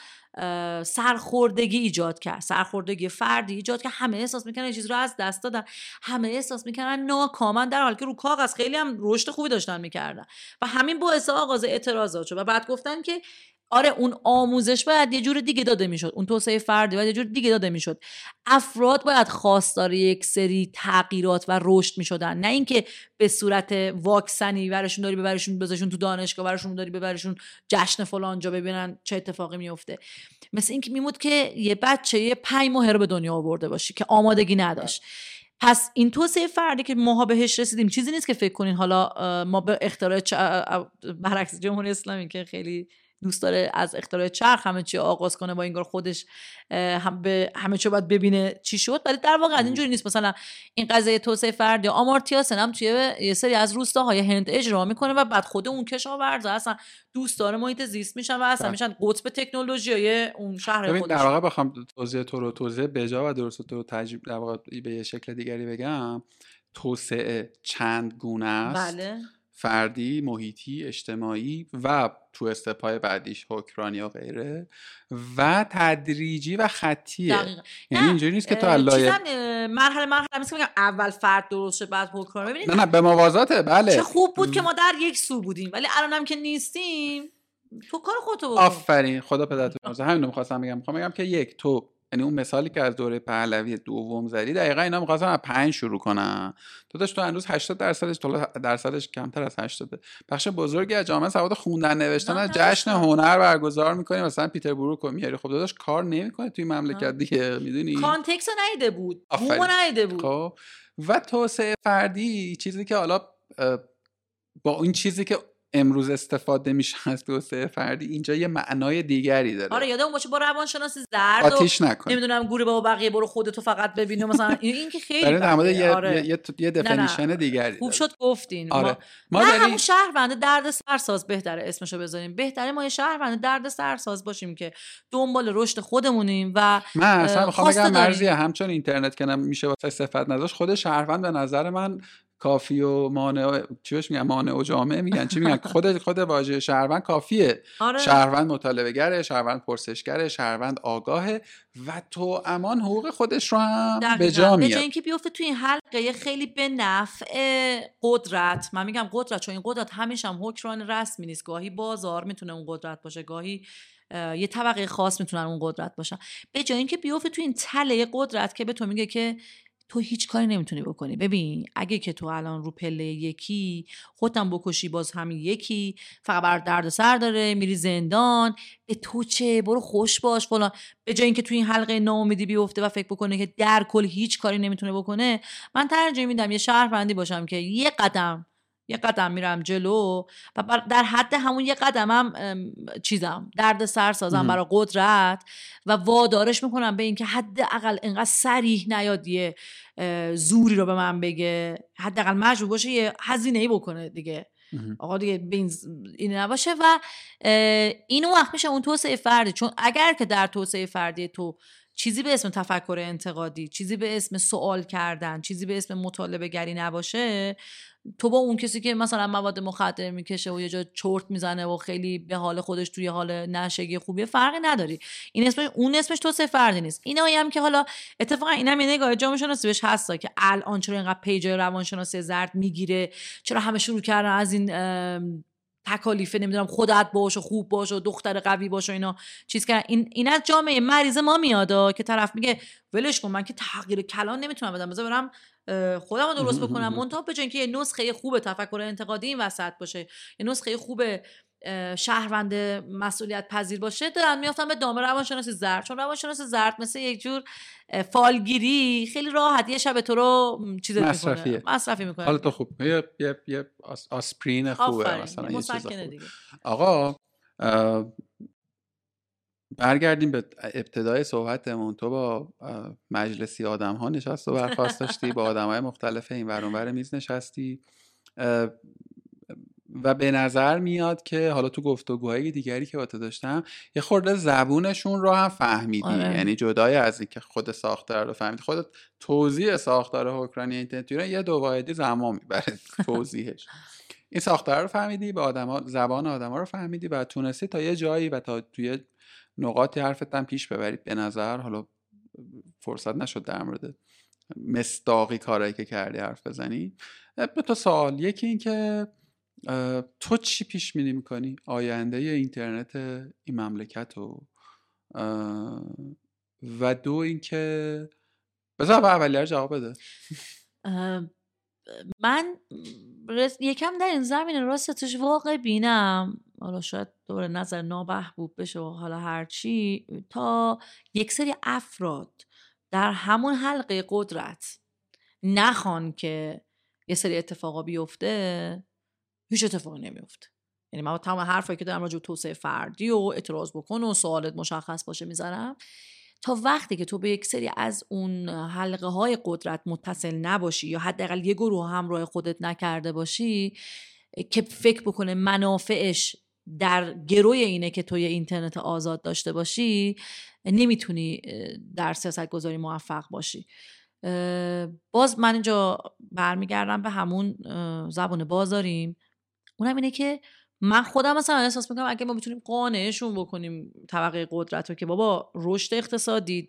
سرخوردگی ایجاد کرد، سرخوردگی فردی ایجاد که همه احساس میکنن یه چیز رو از دست دادن، همه احساس میکنن ناکامن، در حالی که رو کاغذ خیلی هم رشد خوبی داشتن میکردن و همین باعث آغاز اعتراضات شد. و بعد گفتن که آره اون آموزش باید یه جور دیگه داده میشد، اون توسعه فردی باید یه جور دیگه داده میشد، افراد باید خواستار یک سری تغییرات و رشد میشدن، نه اینکه به صورت واکسنی براشون داری ببرشون بذارشون تو دانشگاه، براشون داری ببرشون جشن فلان جا ببینن چه اتفاقی میفته. مثل اینکه میمود که یه بچه یه پنج ماهه رو به دنیا آورده باشی که آمادگی نداشت. پس این توسعه فردی که ماها بهش رسیدیم چیزی نیست که فکر کنین حالا ما به اختراع برعکس جمهوری اسلامی که خیلی دوست داره از اختراع چرخ همه چی آغاز کنه با اینگار خودش هم به همه چی باید ببینه چی شد، ولی در واقع اینجوری نیست. مثلا این قضیه توسعه فردی آمارتیا سن هم توی یه سری از روستاهای هند اجرا میکنه و بعد خود اون کشاورز اصلا دوست داره محیط زیست میشن و اصلا میشن قطب تکنولوژیای اون شهر خودش. در واقع بخوام توضیح تو رو توضیح بجا و درست تو تجربه در واقع به شکل دیگری بگم، توسعه چند گونه است. بله. فردی، محیطی، اجتماعی و تو استپای بعدیش حکمرانی و غیره و تدریجی و خطیه. دقیقا. یعنی اینجوری نیست که تو علایه مرحله مرحله میگم اول فرد درست شه بعد حکمرانی. ببینید نه نه به موازاته. بله چه خوب بود که ما در یک سو بودیم ولی الان هم که نیستیم تو کار خودتو بکن. آفرین خدا پدرتو بزرگ. همین رو می‌خواستم بگم، می‌خوام بگم که یک تو یعنی اون مثالی که از دوره پهلوی دوم زدی دقیقاً اینا می‌خواستن از پنج شروع کنن. تو داشت تو هنوز هشتاد درصدش درصدش کمتر از هشتاد بخش بزرگی از جامعه سواد خوندن نوشتن از جشن هنر برگزار می‌کنیم، مثلا پیتربروک رو میاری. خب داداش کار نمی‌کنه توی مملکت دیگه، می‌دونی کانتکست نیده بود، اون نیده بود. خب و توسعه فردی چیزی که حالا با این چیزی که امروز استفاده میشه از توسعه فردی اینجا یه معنای دیگری داره. آره یادم باشه با روانشناسی زرد آتیش نکن، نمیدونم گوره با بقیه برو خودتو فقط ببین مثلا، این که خیلی در مورد یه آره. یه, یه دفینیشن دیگری خوب شد گفتین. آره. ما ما همون شهروند درد سرساز بهتره اسمشو بذاریم، بهتره ما یه شهروند درد سرساز باشیم که دنبال رشد خودمونیم و من اصلا میخوام بگم مرضیه همچون اینترنت که نمیشه واسه صفت نذاش، خود شهروند به نظر من کافی و مانع چی بهش میگن، مانع و جامعه میگن چی میگن، خود خود واژه شهروند کافیه. آره. شهروند مطالبه گره، شهروند پرسشگره، شهروند آگاهه و تو امان حقوق خودش رو هم به جا میاد، به جای اینکه بیفته تو این حلقه خیلی به نفع قدرت. من میگم قدرت چون این قدرت همیشه هم حکران رسمی نیست، گاهی بازار میتونه اون قدرت باشه، گاهی یه طبقه خاص میتونن اون قدرت باشن، به جای اینکه بیفته تو این تله قدرت که به تو میگه که تو هیچ کاری نمیتونی بکنی. ببین اگه که تو الان رو پله یکی خودم بکشی باز همین یکی، فقط بر درد سر داره، میری زندان، به تو چه، برو خوش باش فلان، به جای اینکه تو این حلقه ناامیدی بیفته و فکر بکنه که در کل هیچ کاری نمیتونه بکنه، من ترجیح میدم یه شهروندی باشم که یه قدم یه قدم میرم جلو و در حد همون یه قدمم هم چیزم درد سر سازم برای قدرت و وادارش میکنم به این که حداقل اینقدر صریح نیاد یه زوری رو به من بگه، حداقل مجبور باشه یه هزینه‌ای بکنه دیگه. آقا دیگه این نباشه و اینو وقت میشه اون توسعه فردی. چون اگر که در توسعه فردی تو چیزی به اسم تفکر انتقادی، چیزی به اسم سوال کردن، چیزی به اسم مطالبه گری نباشه، تو با اون کسی که مثلا مواد مخدر میکشه و یه جا چرت میزنه و خیلی به حال خودش توی حال نشگی خوبیه فرقی نداری، این اسمش اون اسمش تو توسعه فردی نیست. اینایی هم که حالا اتفاقا اینم یه نگاه جامعه‌شناسی بهش هستا که الان چرا اینقدر پیج روانشناسی زرد میگیره، چرا همه شروع کردن از این تکالیفه نمیدونم خودت باش و خوب باش و دختر قوی باش و اینا چیز که این این از جامعه مریض ما میاده که طرف میگه ولش کن من که تغییر کلان نمیتونم بدم، بذار برم خودم رو درست بکنم. منتها به جای اینکه یه نسخه خوب تفکر انتقادی این وسط باشه، یه نسخه خوب شهروند مسئولیت پذیر باشه، دارن میافتن به دام روانشناسی زرد. چون روانشناسی زرد مثل یک جور فالگیری خیلی راحت یه شب تو رو چیزت میکنه، مصرفی میکنه. حالا تو خوب یه یه یه آسپرین خوبه مثلا یه چیز خوبه. آقا برگردیم به ابتدای صحبتمون. تو با مجلسی آدم‌ها نشست و برخاست داشتی، با آدم‌های مختلف این ور اون ور میز نشستی و به نظر میاد که حالا تو گفتگوهای دیگری که با تو داشتم یه خورده زبونشون رو هم فهمیدی. یعنی جدای از این که خود ساختار رو فهمیدی، خودت توضیح ساختار حکمرانی اینترنتی رو یه دو واحدی زمان میبره توضیحش، این ساختار رو فهمیدی، به آدما زبان آدما رو فهمیدی و تونستی تا یه جایی و تا توی نقاطی حرفت هم پیش ببری. به نظر حالا فرصت نشد در مورد مصداقی کارایی که کردی حرف بزنی. به تو سوال، یکی این که تو چی پیش بینی میکنی آینده ای اینترنت این مملکت رو، و دو اینکه بذار با اولیار جواب بده. من رس... یکم در این زمین راستش واقع بینم، حالا شاید دور نظر نامحبوب بشه و حالا هرچی، تا یک سری افراد در همون حلقه قدرت نخوان که یه سری اتفاقا بیفته، هیچ اتفاقی نمیفته. یعنی من تمام حرفایی که دارم راجع به توسعه فردی و اعتراض بکن و سوالت مشخص باشه میذارم، تا وقتی که تو به یک سری از اون حلقه های قدرت متصل نباشی یا حداقل یه گروه همراه خودت نکرده باشی که فکر بکنه منافعش در گروی اینه که توی اینترنت آزاد داشته باشی، نمیتونی در سیاست گذاری موفق باشی. باز من اینجا برمیگردم به همون زبان بازاریم، اونم اینه که من خودم مثلا احساس میکنم اگه ما بتونیم قانعشون بکنیم طبقه قدرت رو که بابا رشد اقتصادی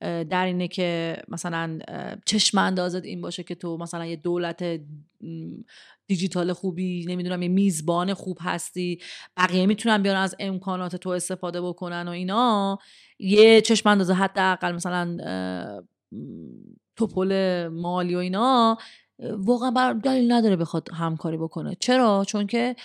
در اینه که مثلا چشم اندازت این باشه که تو مثلا یه دولت دیجیتال خوبی نمیدونم یه میزبان خوب هستی، بقیه میتونن بیان از امکانات تو استفاده بکنن و اینا، یه چشم اندازه حداقل مثلا توپل مالی و اینا واقعا دلیل نداره بخواد همکاری بکنه. چرا؟ چون که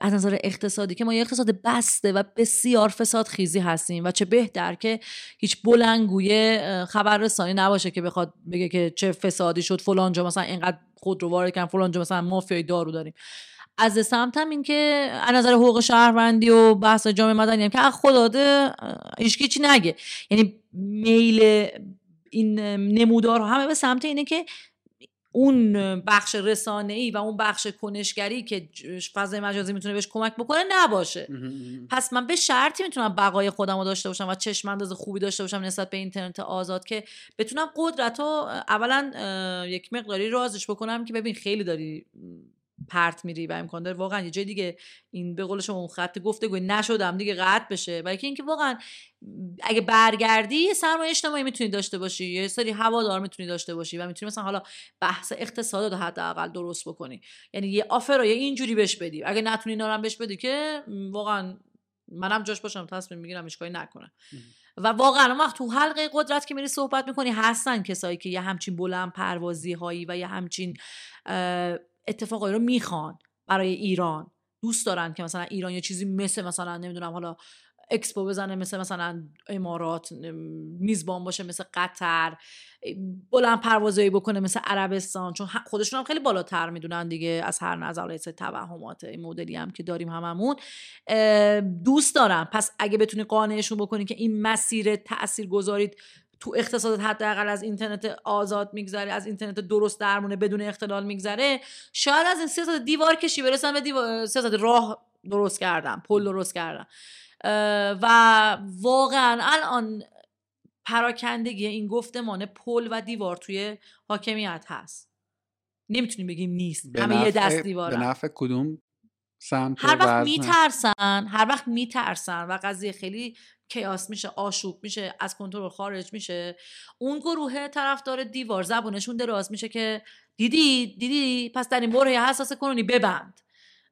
از نظر اقتصادی که ما یه اقتصاد بسته و بسیار فساد خیزی هستیم و چه بهتر که هیچ بلندگوی خبررسانی نباشه که بخواد بگه که چه فسادی شد فلان جا مثلا اینقدر خودرو وارد کردن، فلان جا مثلا مافیای دارو داریم. از سمتم این که از نظر حقوق شهروندی و بحث جامعه مدنی هم که خداده هیچکی چی نگه، یعنی میل این نمودار همه به سمت اینه که اون بخش رسانه‌ای و اون بخش کنشگری که فضای مجازی میتونه بهش کمک بکنه نباشه. پس من به شرطی میتونم بقای خودم رو داشته باشم و چشم انداز خوبی داشته باشم نسبت به اینترنت آزاد که بتونم قدرت رو اولا یک مقداری رازش بکنم که ببین خیلی داری پرت میری و امکان داره واقعا یه جای دیگه این به قول شما اون خط گفتگو نشدم دیگه قطع بشه. بلکه اینکه واقعا اگه برگردی یه سرمایه اجتماعی میتونی داشته باشی، یه سری هوادار میتونی داشته باشی و میتونی مثلا حالا بحث اقتصاد رو حداقل درست بکنی، یعنی یه آفر رو یه اینجوری بهش بدی، اگه نتونی نارم بهش بدی که واقعا منم جاش باشم تصمیم میگیرم هیچ کاری نکنم. و واقعا وقت تو حلقه قدرت که میری صحبت میکنی هستن کسایی که یه همچین بلند پروازی هایی و یه همچین اتفاقایی رو میخوان برای ایران، دوست دارن که مثلا ایران یه چیزی مثل مثلا نمیدونم حالا اکسپو بزنه، مثل مثلا امارات، میزبان باشه مثل قطر، بلند پروازایی بکنه مثل عربستان، چون خودشون هم خیلی بالاتر میدونن دیگه از هر نظر از توهمات این مدلی هم که داریم هممون دوست دارن. پس اگه بتونی قانعشون بکنی که این مسیر تأثیر گذارید تو اقتصادت حداقل از اینترنت آزاد میگذره، از اینترنت درست درمونه بدون اختلال میگذره، شاید از این سیاست دیوار کشی برسن به دیوار... سیاست راه درست کردم، پل درست کردم. و واقعا الان پراکندگی این گفتمان پل و دیوار توی حاکمیت هست، نمیتونیم بگیم نیست، همه یه دست دیوارن. به نفع کدوم سمت؟ هر وقت میترسن، هر وقت میترسن و قضیه خیلی کیاس میشه، آشوب میشه، از کنترل خارج میشه، اون گروه طرفدار دیوار زبونشون دراز میشه که دیدی دیدی پس در این بره حساس کنونی ببند.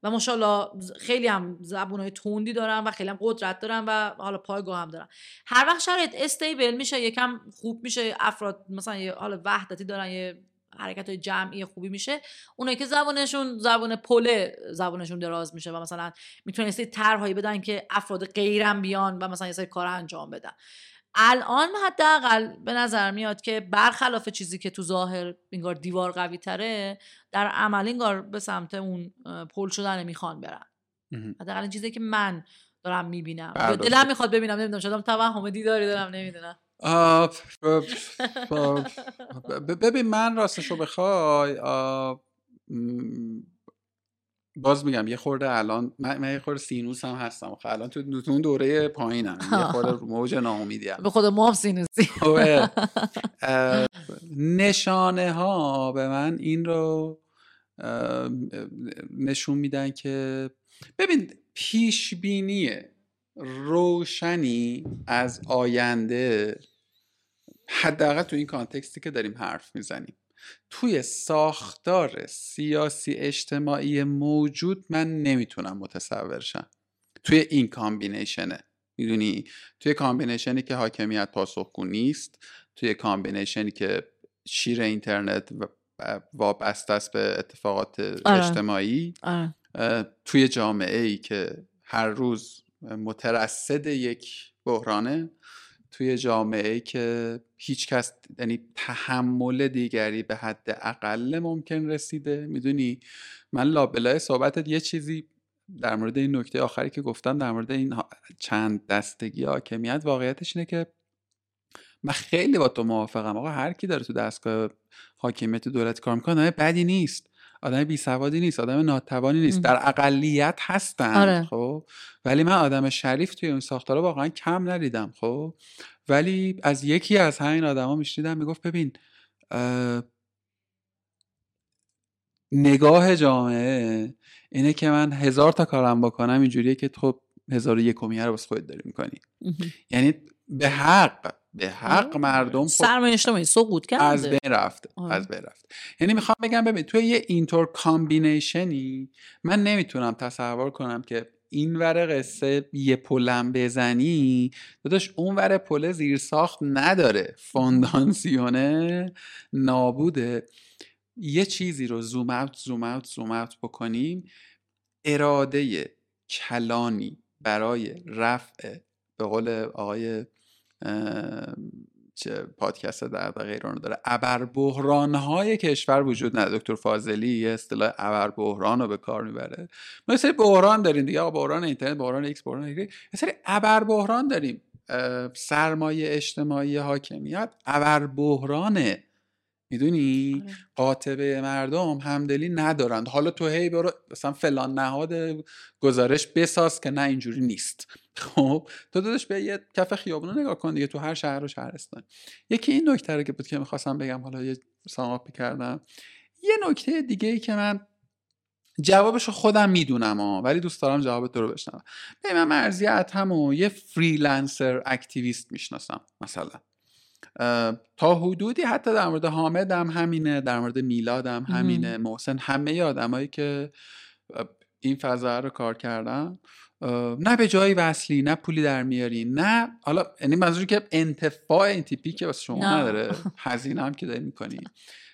و ماشاءالله خیلی هم زبونهای توندی دارن و خیلی هم قدرت دارن و حالا پایگاه هم دارن. هر وقت شرایط استیبل میشه، یکم خوب میشه، افراد مثلا یه حال وحدتی دارن، یه حرکت‌های جمعی خوبی میشه، اونایی که زبانشون زبان پله زبانشون دراز میشه و مثلا میتونن یه سری طرح‌هایی بدن که افراد غیرم بیان و مثلا یه سری کارا انجام بدن. الان حداقل به نظر میاد که برخلاف چیزی که تو ظاهر انگار دیوار قوی تره، در عمل انگار به سمت اون پل شدن میخوان برن. حداقل این چیزی که من دارم میبینم، دلم میخواد ببینم، نمیدونم شدم توهم دیداری دارم، نمیدونم. ببین من راستشو بخوای باز میگم یه خورده الان من, من یه خورده سینوس هم هستم، خب الان تو اون دوره پایینم، یه خورده موج ناامیدی ام به خود ما سینوسی. نشانه ها به من این رو نشون میدن که ببین پیش بینیه روشنی از آینده، حداقل تو این کانتکستی که داریم حرف میزنیم، توی ساختار سیاسی اجتماعی موجود من نمیتونم متصور شم. توی این کامبینیشنه، میدونی، توی کامبینیشنی که حاکمیت پاسخگو نیست، توی کامبینیشنی که شیر اینترنت وابسته است به اتفاقات اجتماعی، آه. آه. توی جامعه‌ای که هر روز مترصد یک بحرانه، توی جامعه‌ای که هیچ کس یعنی تحمل دیگری به حد اقل ممکن رسیده. میدونی من لابلای صحبتت یه چیزی در مورد این نکته آخری که گفتم در مورد این چند دستگی حاکمیت، واقعیتش اینه که من خیلی با تو موافقم. آقا هر کی داره تو دستگاه حاکمیت دولت کار میکنه آدم بدی نیست، آدم بی سوادی نیست، آدم ناتوانی نیست، در اقلیت هستن. آره. خب ولی من آدم شریف توی اون ساختارا واقعا کم ندیدم. خب ولی از یکی از همین آدما میشنیدم میگفت ببین نگاه جامعه اینه که من هزار تا کارم بکنم اینجوریه که تو هزار و یکمیه رو بس خودت داری میکنی. یعنی به حق به حق مردم سرمایه اجتماعی سقوط کرده، از بین رفته، از بین رفته. یعنی میخوام بگم ببین توی یه اینطور کامبینیشنی من نمیتونم تصور کنم که این ور قصه یه پلم بزنی داداش اون ور پل زیر ساخت نداره، فاندانسیونه نابوده. یه چیزی رو زوم اوت زوم اوت زوم اوت بکنیم، اراده کلانی برای رفع به قول آقای پادکست در دغدغه ایران رو داره، ابر بحران‌های کشور وجود نداره. دکتر فاضلی یه اصطلاح ابر بحران رو به کار میبره. ما یه سری بحران داریم دیگه، آقا بحران اینترنت، بحران ایکس، بحران ایگرگ، یه سری ابر بحران داریم. سرمایه اجتماعی حاکمیت ابر بحرانه، میدونی؟ قاطبه مردم همدلی ندارند. حالا تو هی برو مثلا فلان نهاد گزارش بساز که نه اینجوری نیست. خب تو داداش به یه کف خیابون نگاه کن دیگه، تو هر شهر و شهرستان. یکی این نکته رو که بود که میخواستم بگم، حالا یه ساماپی کردم. یه نکته دیگه ای که من جوابش رو خودم میدونم ها، ولی دوست دارم جواب تو رو بشنوم. ببین، من مرضیه ادهم و یه فریلنسر اکتیویست میشناسم مثلا، تا حدودی حتی در مورد حامد هم همینه، در مورد میلاد هم همینه، محسن، همه آدمایی که این فضا رو کار کردن، نه به جایی وصلی، نه پولی در میاری، نه حالا یعنی منظوری که انتفاع این تیپی که واسه شما نداره، هزینه هم که داری میکنی.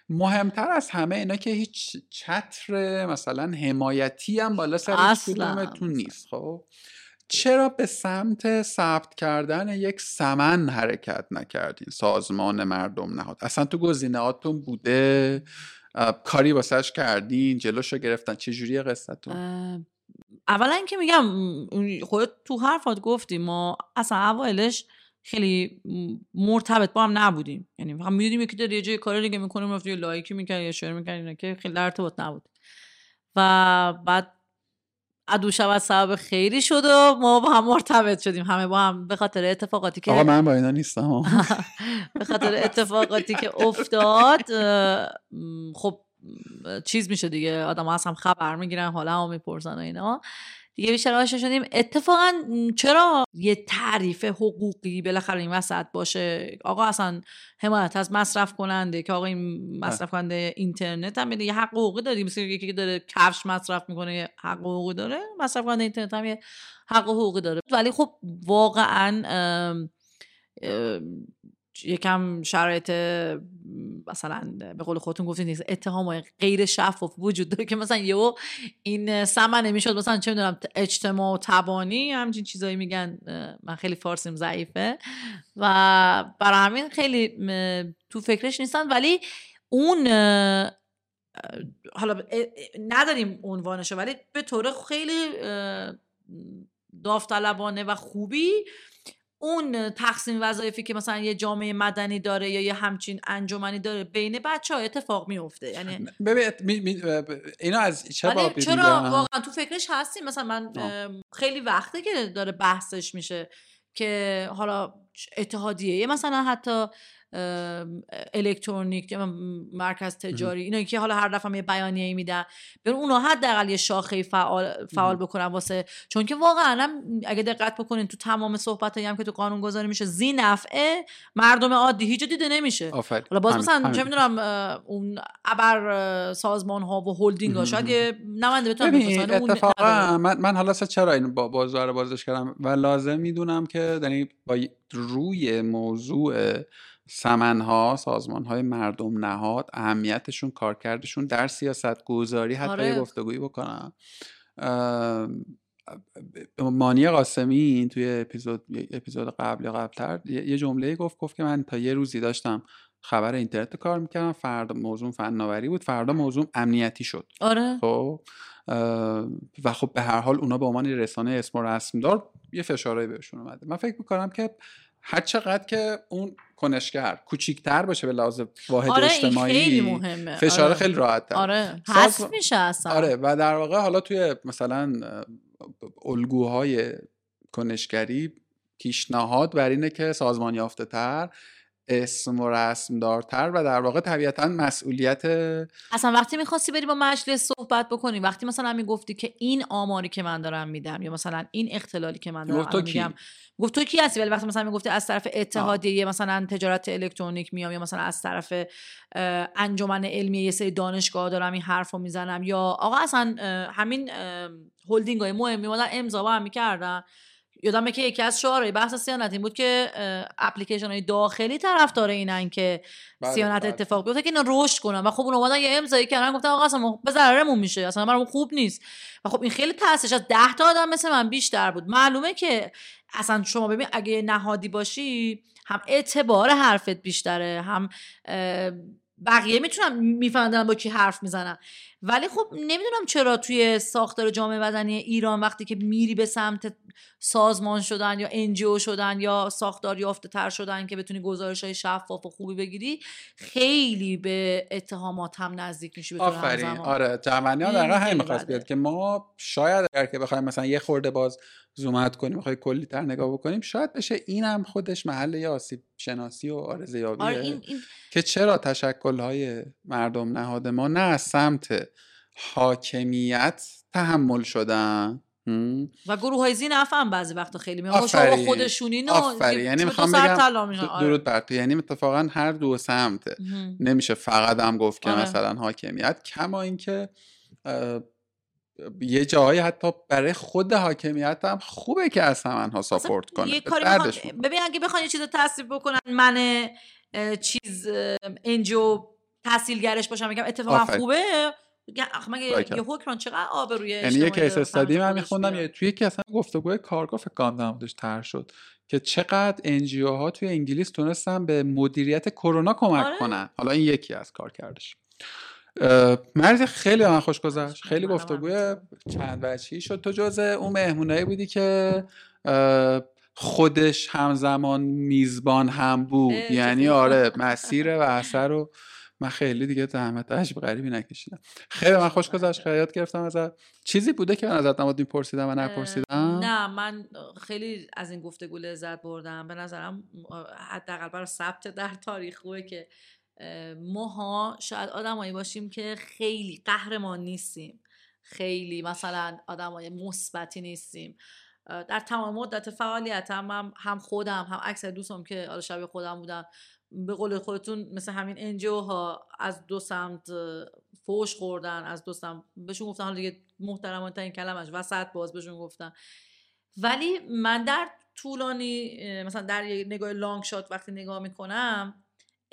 مهمتر از همه اینا که هیچ چتر مثلا حمایتی هم بالا سر کدومتون نیست. خب چرا به سمت ثبت کردن یک سمن حرکت نکردین؟ سازمان مردم نهاد اصلا تو گزینه‌هاتون بوده، کاری واسش کردین، جلوشو گرفتن؟ چجوریه قصتون؟ اولا اینکه میگم خودت تو حرفات گفتی ما اصلا اولش خیلی مرتبط با هم نبودیم، یعنی ما میدونیم یکی داره یه جای کار دیگه میکنه، میفته یه لایکی میکنه یا شیر میکنه، اینا که خیلی در ارتباط نبود. و بعد عدو شود سبب خیری شد و ما با هم مرتبط شدیم، همه با هم، به خاطر اتفاقاتی که آقا من با اینا نیستم به خاطر اتفاقاتی که افتاد. خب چیز میشه دیگه، آدم ها اصلا خبر میگیرن، حالا هم میپرسن و اینا دیگه، بیشتر آشنا شدیم. اتفاقا چرا یه تعریف حقوقی بالاخره این وسط باشه، آقا اصلا حمایت از مصرف کننده، که آقا این مصرف کننده اینترنت هم یه حق حقوقی داره، مثل یکی که داره کفش مصرف میکنه یه حق حقوقی داره، مصرف کننده اینترنت هم یه حق حقوقی داره. ولی خب واقعا ام ام یکم شرایط مثلا به قول خودتون گفتین نیست، اتهام‌های غیر شفاف وجود داره که مثلا یهو این سمنه میشد مثلا چه میدونم اجتماع و تبانی، همچین چیزایی میگن. من خیلی فارسیم ضعیفه و برای همین خیلی تو فکرش نیستن، ولی اون حالا نداریم عنوانشو، ولی به طور خیلی داوطلبانه و خوبی اون تقسیم وظایفی که مثلا یه جامعه مدنی داره یا یه همچین انجمنی داره بین بچه‌ها اتفاق میفته. یعنی ببین اینا از چرا واقعا تو فکرش هستیم، مثلا من آه. خیلی وقته که داره بحثش میشه که حالا اتحادیه مثلا حتی الکترونیک، مرکز تجاری، اینا که حالا هر دفعه یه بیانیه‌ای میدن، بر اونها حداقل یه شاخه فعال فعال بکنن واسه، چون که واقعا هم اگه دقت بکنین تو تمام صحبتایی هم که تو قانون گذاری میشه زی نفعه مردم عادی هیچ دیده نمیشه. حالا باز مثلا چه میدونم اون ابر سازمان ها و هلدینگ ها شاید یه نماینده بتونه بفرسته. اتفاقا من من حالا چرا این بازار بازش کردم و لازم میدونم که یعنی با روی موضوع سمن‌ها، سازمان‌های مردم نهاد، اهمیتشون، کارکردشون در سیاست گذاری حتی آره. گفتگویی بکنم. مانی قاسمی توی اپیزود اپیزود قبل یا قبل‌تر یه جمله‌ای گفت گفت که من تا یه روزی داشتم خبر اینترنت کار می‌کردم، فردا موضوع فناوری بود، فردا موضوع امنیتی شد. آره. خب و خب به هر حال اونا به عنوان رسانه اسم و رسمدار یه فشارهایی بهشون اومده. من فکر می‌کنم که هر چقدر که اون کنشگر کوچیک‌تر باشه به لحاظ واحد آره اجتماعی، خیلی مهمه. فشار آره. خیلی راحت تر. آره. حس و... میشه اصلا. آره و در واقع حالا توی مثلا الگوهای کنشگری پیشنهاد بر اینه که سازمان یافته تر، اسم و رسم دارتر و در واقع طبیعتاً مسئولیت. اصلا وقتی میخواستی بری با مجلس صحبت بکنی، وقتی مثلا میگفتی که این آماری که من دارم میدم یا مثلا این اختلالی که من دارم میگم، گفت تو کی هستی؟ ولی وقتی مثلا میگفتی از طرف اتحادیه مثلا تجارت الکترونیک میام یا مثلا از طرف انجمن علمی یه سری دانشگاه دارم این حرفو میزنم، یا آقا اصلا همین هلدینگ‌های مهم میومدن امضا با هم میکردن. یادمه که یکی از شعارهای بحث صیانت این بود که اپلیکیشن‌های داخلی طرفدار اینن که صیانت اتفاق بیفته که اینا رشد کنن، و خب اون اومدن یه امضایی کردن گفتن آقا اصلا به ضررمون میشه، اصلا برامون خوب نیست. و خب این خیلی تاثیرش از ده تا آدم مثل من بیشتر بود. معلومه که اصلا شما ببین اگه نهادی باشی هم اعتبار حرفت بیشتره، هم بقیه میتونم میفهمن با کی حرف میزنن. ولی خب نمیدونم چرا توی ساختار جامعه مدنی ایران وقتی که میری به سمت سازمان شدن یا انجیو شدن یا ساختار یافته تر شدن که بتونی گزارش‌های شفاف و خوبی بگیری، خیلی به اتهامات هم نزدیک میشی به طور همزمان. آره تمنی ها در واقع همین می‌خواست بیاد که ما شاید اگر که بخوایم مثلا یه خورده باز زوم اوت کنیم، بخوایم کلی تر نگاه بکنیم، شاید بشه اینم خودش محل آسیب شناسی و آرزویابیه. آره این... که چرا تشکل‌های مردم نهاد ما نه از سمت حاکمیت تحمل شدن و گروه های زین افهم بعضی وقتا خیلی میخوام شما خودشونی نه آفری. یعنی میخوام بگم درود بر تو، یعنی اتفاقا هر دو سمت نمیشه فقط هم گفت که آه. مثلا حاکمیت، کما اینکه یه جایی حتی برای خود حاکمیت هم خوبه که از همانها ساپورت کنه. ببین اگه بخوان یه چیز تصویب بکنن، من چیز انجو تحصیلگرش باشم میگم اتفاقا خوبه، آخه مگه یه حکمران چقدر آب روی اجتماعی داره. یعنی یک کیس استادی من میخوندم توی یکی اصلا گفتگوی کارگاه فکر کنم نمودش طرح شد که چقدر انجیو ها توی انگلیس تونستن به مدیریت کرونا کمک آره. کنن. حالا این یکی از کار کردش. مرز خیلی من خوش گذشت، خیلی گفتگوی چند وجهی شد. تو جزء اون مهمونایی بودی که خودش همزمان میزبان هم بود، یعنی آره مسیر و اثر رو من خیلی دیگه زحمت عجب غریبی نکشیدم. خیلی من خوش گذشت، خیلی یاد گرفتم ازت. چیزی بوده که من ازت نماد میپرسیدم و نپرسیدم؟ نه من خیلی از این گفتگو لذت بردم. به نظرم حداقل برای ثبت در تاریخ خوبه که ماها شاید آدمایی باشیم که خیلی قهرمان نیستیم، خیلی مثلا آدمای مثبتی نیستیم. در تمام مدت فعالیتم هم, هم خودم هم اکثر دوستام که آل شبیه خودم بودن، به قول خودتون مثل همین انجیو ها از دو سمت فوش خوردن، از دو سمت بهشون گفتن، حالا دیگه محترمانه تا این کلمش وسط باز بهشون گفتن. ولی من در طولانی مثلا در نگاه لانگ شات وقتی نگاه میکنم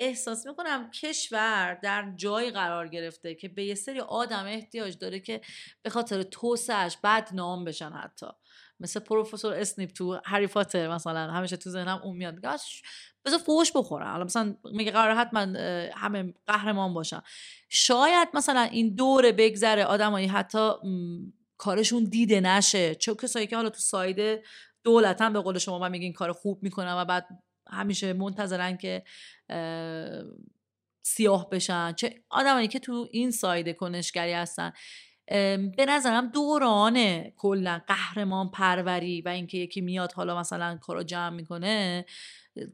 احساس میکنم کشور در جایی قرار گرفته که به یه سری آدم احتیاج داره که به خاطر توسعه‌اش بدنام بشن، حتی مثل پروفسور اسنیپ تو هری پاتر. مثلا همیشه تو ذهنم اون میاد، میگه بذار فوش بخورن، حالا مثلا میگه قراره حتما همه قهرمان باشن. شاید مثلا این دوره بگذره، آدمایی حتی کارشون دیده نشه، چون کسایی که حالا تو ساید دولت هم به قول شما من میگه این کار خوب میکنن و بعد همیشه منتظرن که سیاه بشن، چه آدمایی که تو این ساید کنشگری هستن. به نظرم دوران کلا قهرمان پروری و اینکه یکی میاد حالا مثلا کارو جمع میکنه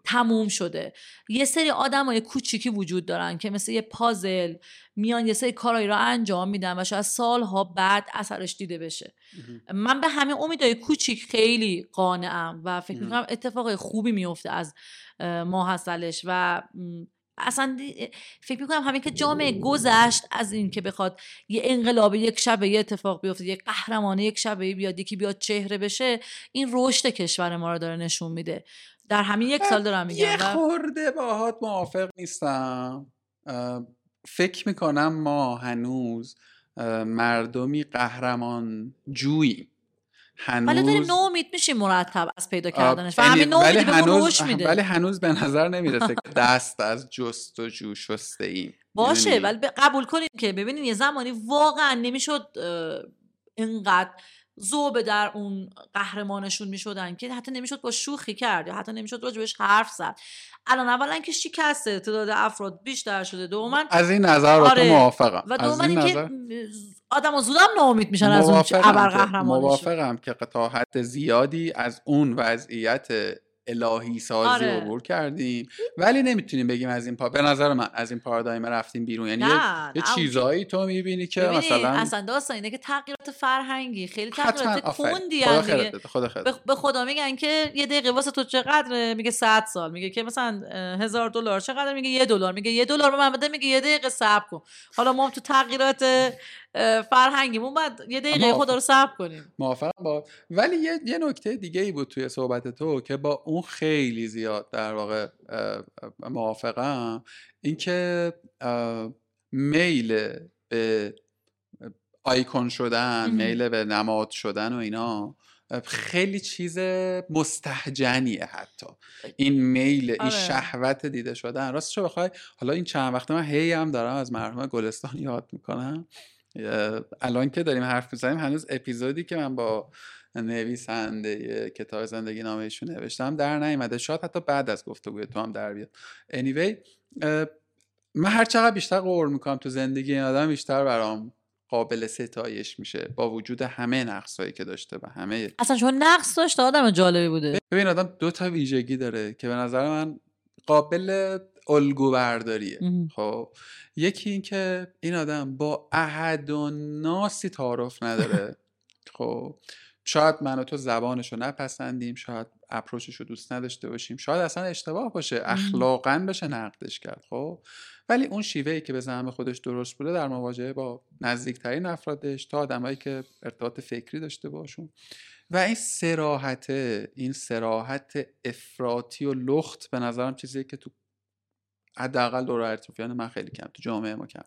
تموم شده. یه سری آدمای کوچیکی وجود دارن که مثل یه پازل میان یه سری کارایی رو انجام میدن و شاید سالها بعد اثرش دیده بشه. من به همین امیدهای کوچیک خیلی قانعم و فکر میکنم اتفاق خوبی میفته از ما هستلش. و اصلا فکر میکنم همین که جامعه گذشت از این که بخواد یه انقلاب یک شبه یه اتفاق بیفته، یه قهرمانه یک شبه بیاد، یکی بیاد چهره بشه، این رشد کشور ما رو داره نشون میده. در همین یک سال دارم میگم یه خورده باهات موافق نیستم. فکر میکنم ما هنوز مردمی قهرمان جویی، هنوز ولی داریم ناامید میشیم مرتب از پیدا کردنش و همین ناامیدی به ما روش میده. ولی هنوز به نظر نمیرسه که دست از جستجو شسته ایم باشه. ولی قبول کنیم که ببینین یه زمانی واقعا نمیشد اینقدر ذوب در اون قهرمانشون میشدن که حتی نمیشد با شوخی کرد یا حتی نمیشد راجبش حرف زد. الان اولا که شکست تعداد افراد بیشتر شده، دوما از این نظر با آره. تو موافقم، و دوما اینکه آدمو زودم ناامید میشن از اون ابرقهرمانی. موافقم که تا حد زیادی از اون وضعیت الهی سازی آره. عبور کردیم، ولی نمیتونیم بگیم از این پا به نظر من از این پارادایم رفتیم بیرون. یعنی نه، یه چیزایی تو میبینی که ببینی. مثلا اصلا داستان اینه که تغییرات فرهنگی خیلی تغییرات کندی هست. به خدا میگن که یه دقیقه واسه تو چقدر، میگه صد سال، میگه که مثلا هزار دلار چقدر، میگه یه دلار، میگه یه دلار به من بده، میگه یه دقیقه صبر کن. حالا ما تو تغییرات فرهنگیمون بعد یه دقیقه خدا رو صبر کنیم. موافقم با، ولی یه یه نکته دیگه ای بود توی صحبت تو که با اون خیلی زیاد در واقع موافقم، این که میل به آیکون شدن، میل به نماد شدن و اینا خیلی چیز مستهجنیه. حتی این میل، این شهوت دیده شدن، راستش رو بخوای حالا این چند وقت من هی هم دارم از مرحوم گلستان یاد میکنم. الان که داریم حرف میزنیم هنوز اپیزودی که من با نویسنده کتاب زندگی نامه ایشون نوشتم در نیامده، شاید حتی بعد از گفتگوی تو هم در بیاد. anyway من هر چقدر بیشتر غور میکنم تو زندگی این آدم بیشتر برام قابل ستایش میشه، با وجود همه نقصایی که داشته. به همه اصلا چون نقص داشته آدم جالبی بوده. ببین آدم دو تا ویژگی داره که به نظر من قابل الگو برداریه. خب یکی این که این آدم با احد و ناسی تعارف نداره. خب شاید من و تو زبانشو نپسندیم، شاید اپروچشو دوست نداشته باشیم، شاید اصلا اشتباه باشه، اخلاقاً بشه نقدش کرد. خب ولی اون شیوهی که به ذهن خودش درست بوده در مواجهه با نزدیکترین افرادش تا آدمایی که ارتباط فکری داشته باشون، و این صراحت، این صراحت افراطی و لخت به نظرم چیزیه که تو حداقل دور اطرافیان من خیلی کم، تو جامعه ما کم.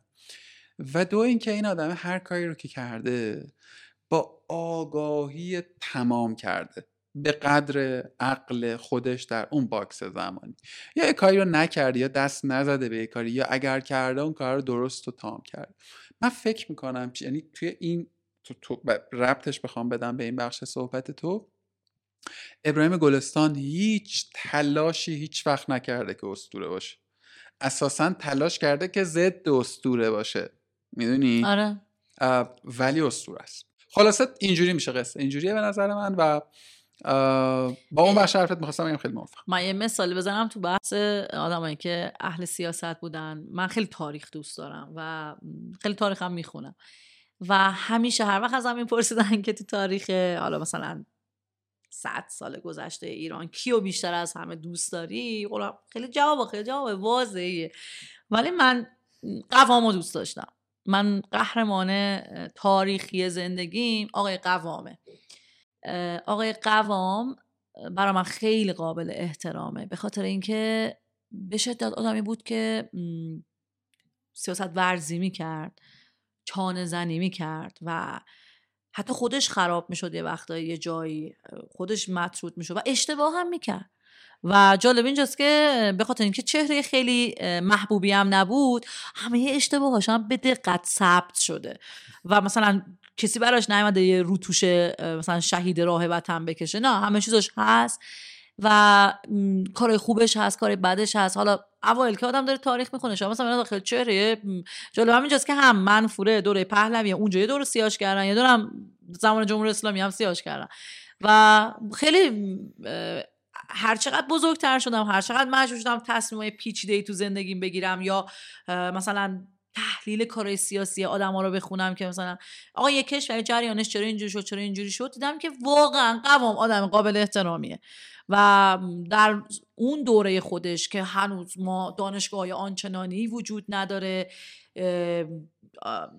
و دو اینکه این آدم هر کاری رو که کرده با آگاهی تمام کرده، به قدر عقل خودش در اون باکس زمانی. یا یک کاری رو نکرده، یا دست نزده به یک کاری، یا اگر کرده اون کار رو درست و تام کرده. من فکر میکنم یعنی توی این تو, تو ربطش بخوام بدم به این بخش صحبت تو، ابراهیم گلستان هیچ تلاشی هیچ وقت نکرده که اسطوره باشه، اساساً تلاش کرده که ضد اسطوره باشه، میدونی؟ آره. ولی اسطوره است. خلاصه اینجوری میشه قصه، اینجوریه به نظر من. و با اون بحث حرفت می‌خواستم بگم خیلی موافقم. من یه مثال بزنم تو بحث آدمایی که اهل سیاست بودن. من خیلی تاریخ دوست دارم و خیلی تاریخم میخونم و همیشه هر وقت ازم میپرسیدن که تو تاریخ حالا مثلا صد سال گذشته ایران کیو بیشتر از همه دوست داری؟ خیلی جواب خیلی جواب واضحه. ولی من قوامو دوست داشتم. من قهرمان تاریخی زندگیم آقای قوامه. آقای قوام برای من خیلی قابل احترامه، به خاطر اینکه به شدت آدمی بود که سیاست ورزی می کرد، چانه زنی می کرد و حتی خودش خراب می شد، یه وقتایی یه جایی خودش مطرود می شد و اشتباه هم می کرد. و جالب اینجاست که به خاطر اینکه چهره خیلی محبوبی هم نبود، همه اشتباهاش هم به دقت ثبت شده و مثلا کسی براش نیامده یه روتوش مثلا شهید راه وطن بکشه، نه، همه چیزش هست و کارای خوبش هست، کارای بدش هست. حالا اوایل که آدم داره تاریخ میخونه شما مثلا داخل چهره جالب همینجاست که هم منفوره دوره پهلوی اونجا یه دور سیاهش کردن، یه دورم زمان جمهوری اسلامی هم سیاهش کردن و خیلی هر چقدر بزرگتر شدم، هر چقدر مجبور شدم تصمیمای پیچیده‌ای تو زندگیم بگیرم یا مثلا تحلیل کارهای سیاسی آدم‌ها رو بخونم که مثلا آقا یک کشور جریانش چرا اینجوری شد، چرا اینجوری شد، دیدم که واقعا قوام آدم قابل احترامیه و در اون دوره خودش که هنوز ما دانشگاه‌های آنچنانی وجود نداره،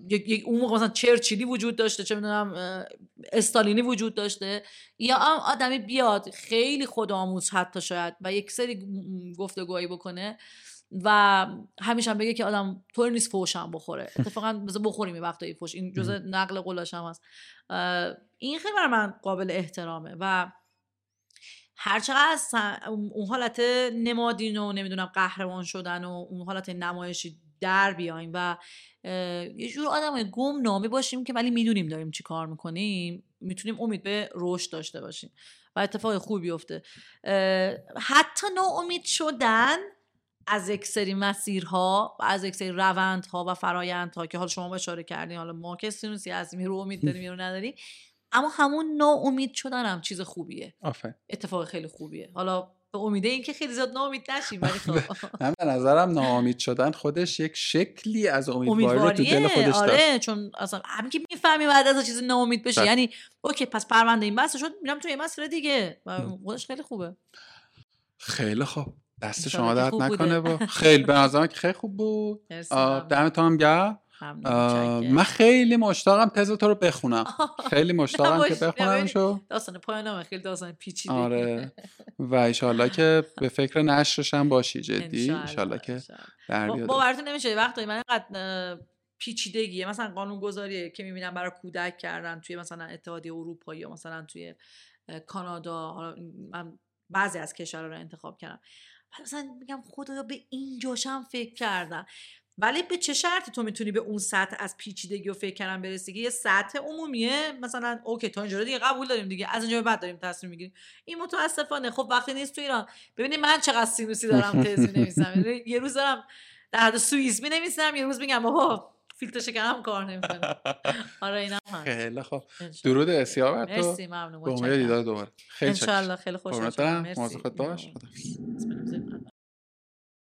یک اون موقع مثلا چرچیلی وجود داشته، چه میدونم استالینی وجود داشته، یا آدمی بیاد خیلی خودآموز حتی شاید و یک سری گفتگوهایی بکنه و همیشه هم بگه که آدم طور نیست فوشم بخوره، اتفاقا بذار بخوریم یه وقتایی فوش، این جزء نقل قولش هم هست. این خیلی برای من قابل احترامه و هرچقدر اون حالت نمادین و نمیدونم قهرمان شدن و اون حالت نمایشی در بیایم و یه جور آدمای گم نامی باشیم که ولی میدونیم داریم چی کار میکنیم، میتونیم امید به رشد داشته باشیم و اتفاق خوبی بیفته. حتی ناامید شدن از یک سری مسیرها و از یک سری روندها و فرایندها که حالا شما اشاره کردین، حالا ما که سینوسی هستیم رو امید داریم رو نداریم، اما همون ناامید شدن هم چیز خوبیه، آفه. اتفاق خیلی خوبیه. حالا به امیده این که خیلی زیاد ناامید نشیم ولی خب من به نظرم ناامید شدن خودش یک شکلی از امیدواری رو تو دل خودش داره. آره، چون اصلا همین که میفهمی بعد از چیز ناامید بشی یعنی اوکی پس پرونده این بس شد، میرم تو این مسئله دیگه و خودش خیلی خوبه. خیلی خوب، دست شما درد نکنه با خیلی به نظرم که خیلی خوب بود. دمتون هم گرم. من خیلی مشتاقم تز تو رو بخونم، خیلی مشتاقم که بخونم شو داستان پایانم خیلی داستان پیچیده. آره و انشالله که به فکر نشرش هم باشی جدی، انشالله که در بیاد. باورتون نمیشه وقتی من اینقدر پیچیدگیه. مثلا قانونگذاریه که میبینم برای کودک کردن توی مثلا اتحادیه اروپا یا مثلا توی کانادا، من بعضی از کشورها رو انتخاب کردم، ولی مثلا میگم خدا به این جاشم فکر کردم. ولی به چه شرطی تو میتونی به اون سطح از پیچیدگی و فکر کردن برسی که یه سطح عمومیه، مثلا اوکی تا اینجا دیگه قبول داریم دیگه، از اینجا به بعد داریم تصمیم میگیریم. این متاسفانه خب وقتی نیست تو ایران. ببینید من چقدر سینوسی دارم تزی نمیسم، یه روز دارم در حد سوئیس می نمیسم، یه روز میگم بابا فیلتر شکنم کار نمیکنه. آره اینا هم خیلی خوب. درود بسیار بر تو، مرسی، ممنون، متشکرم. به امید دیدار دوباره. خیلی ان شاء الله. خیلی خوشحالم. مرسی.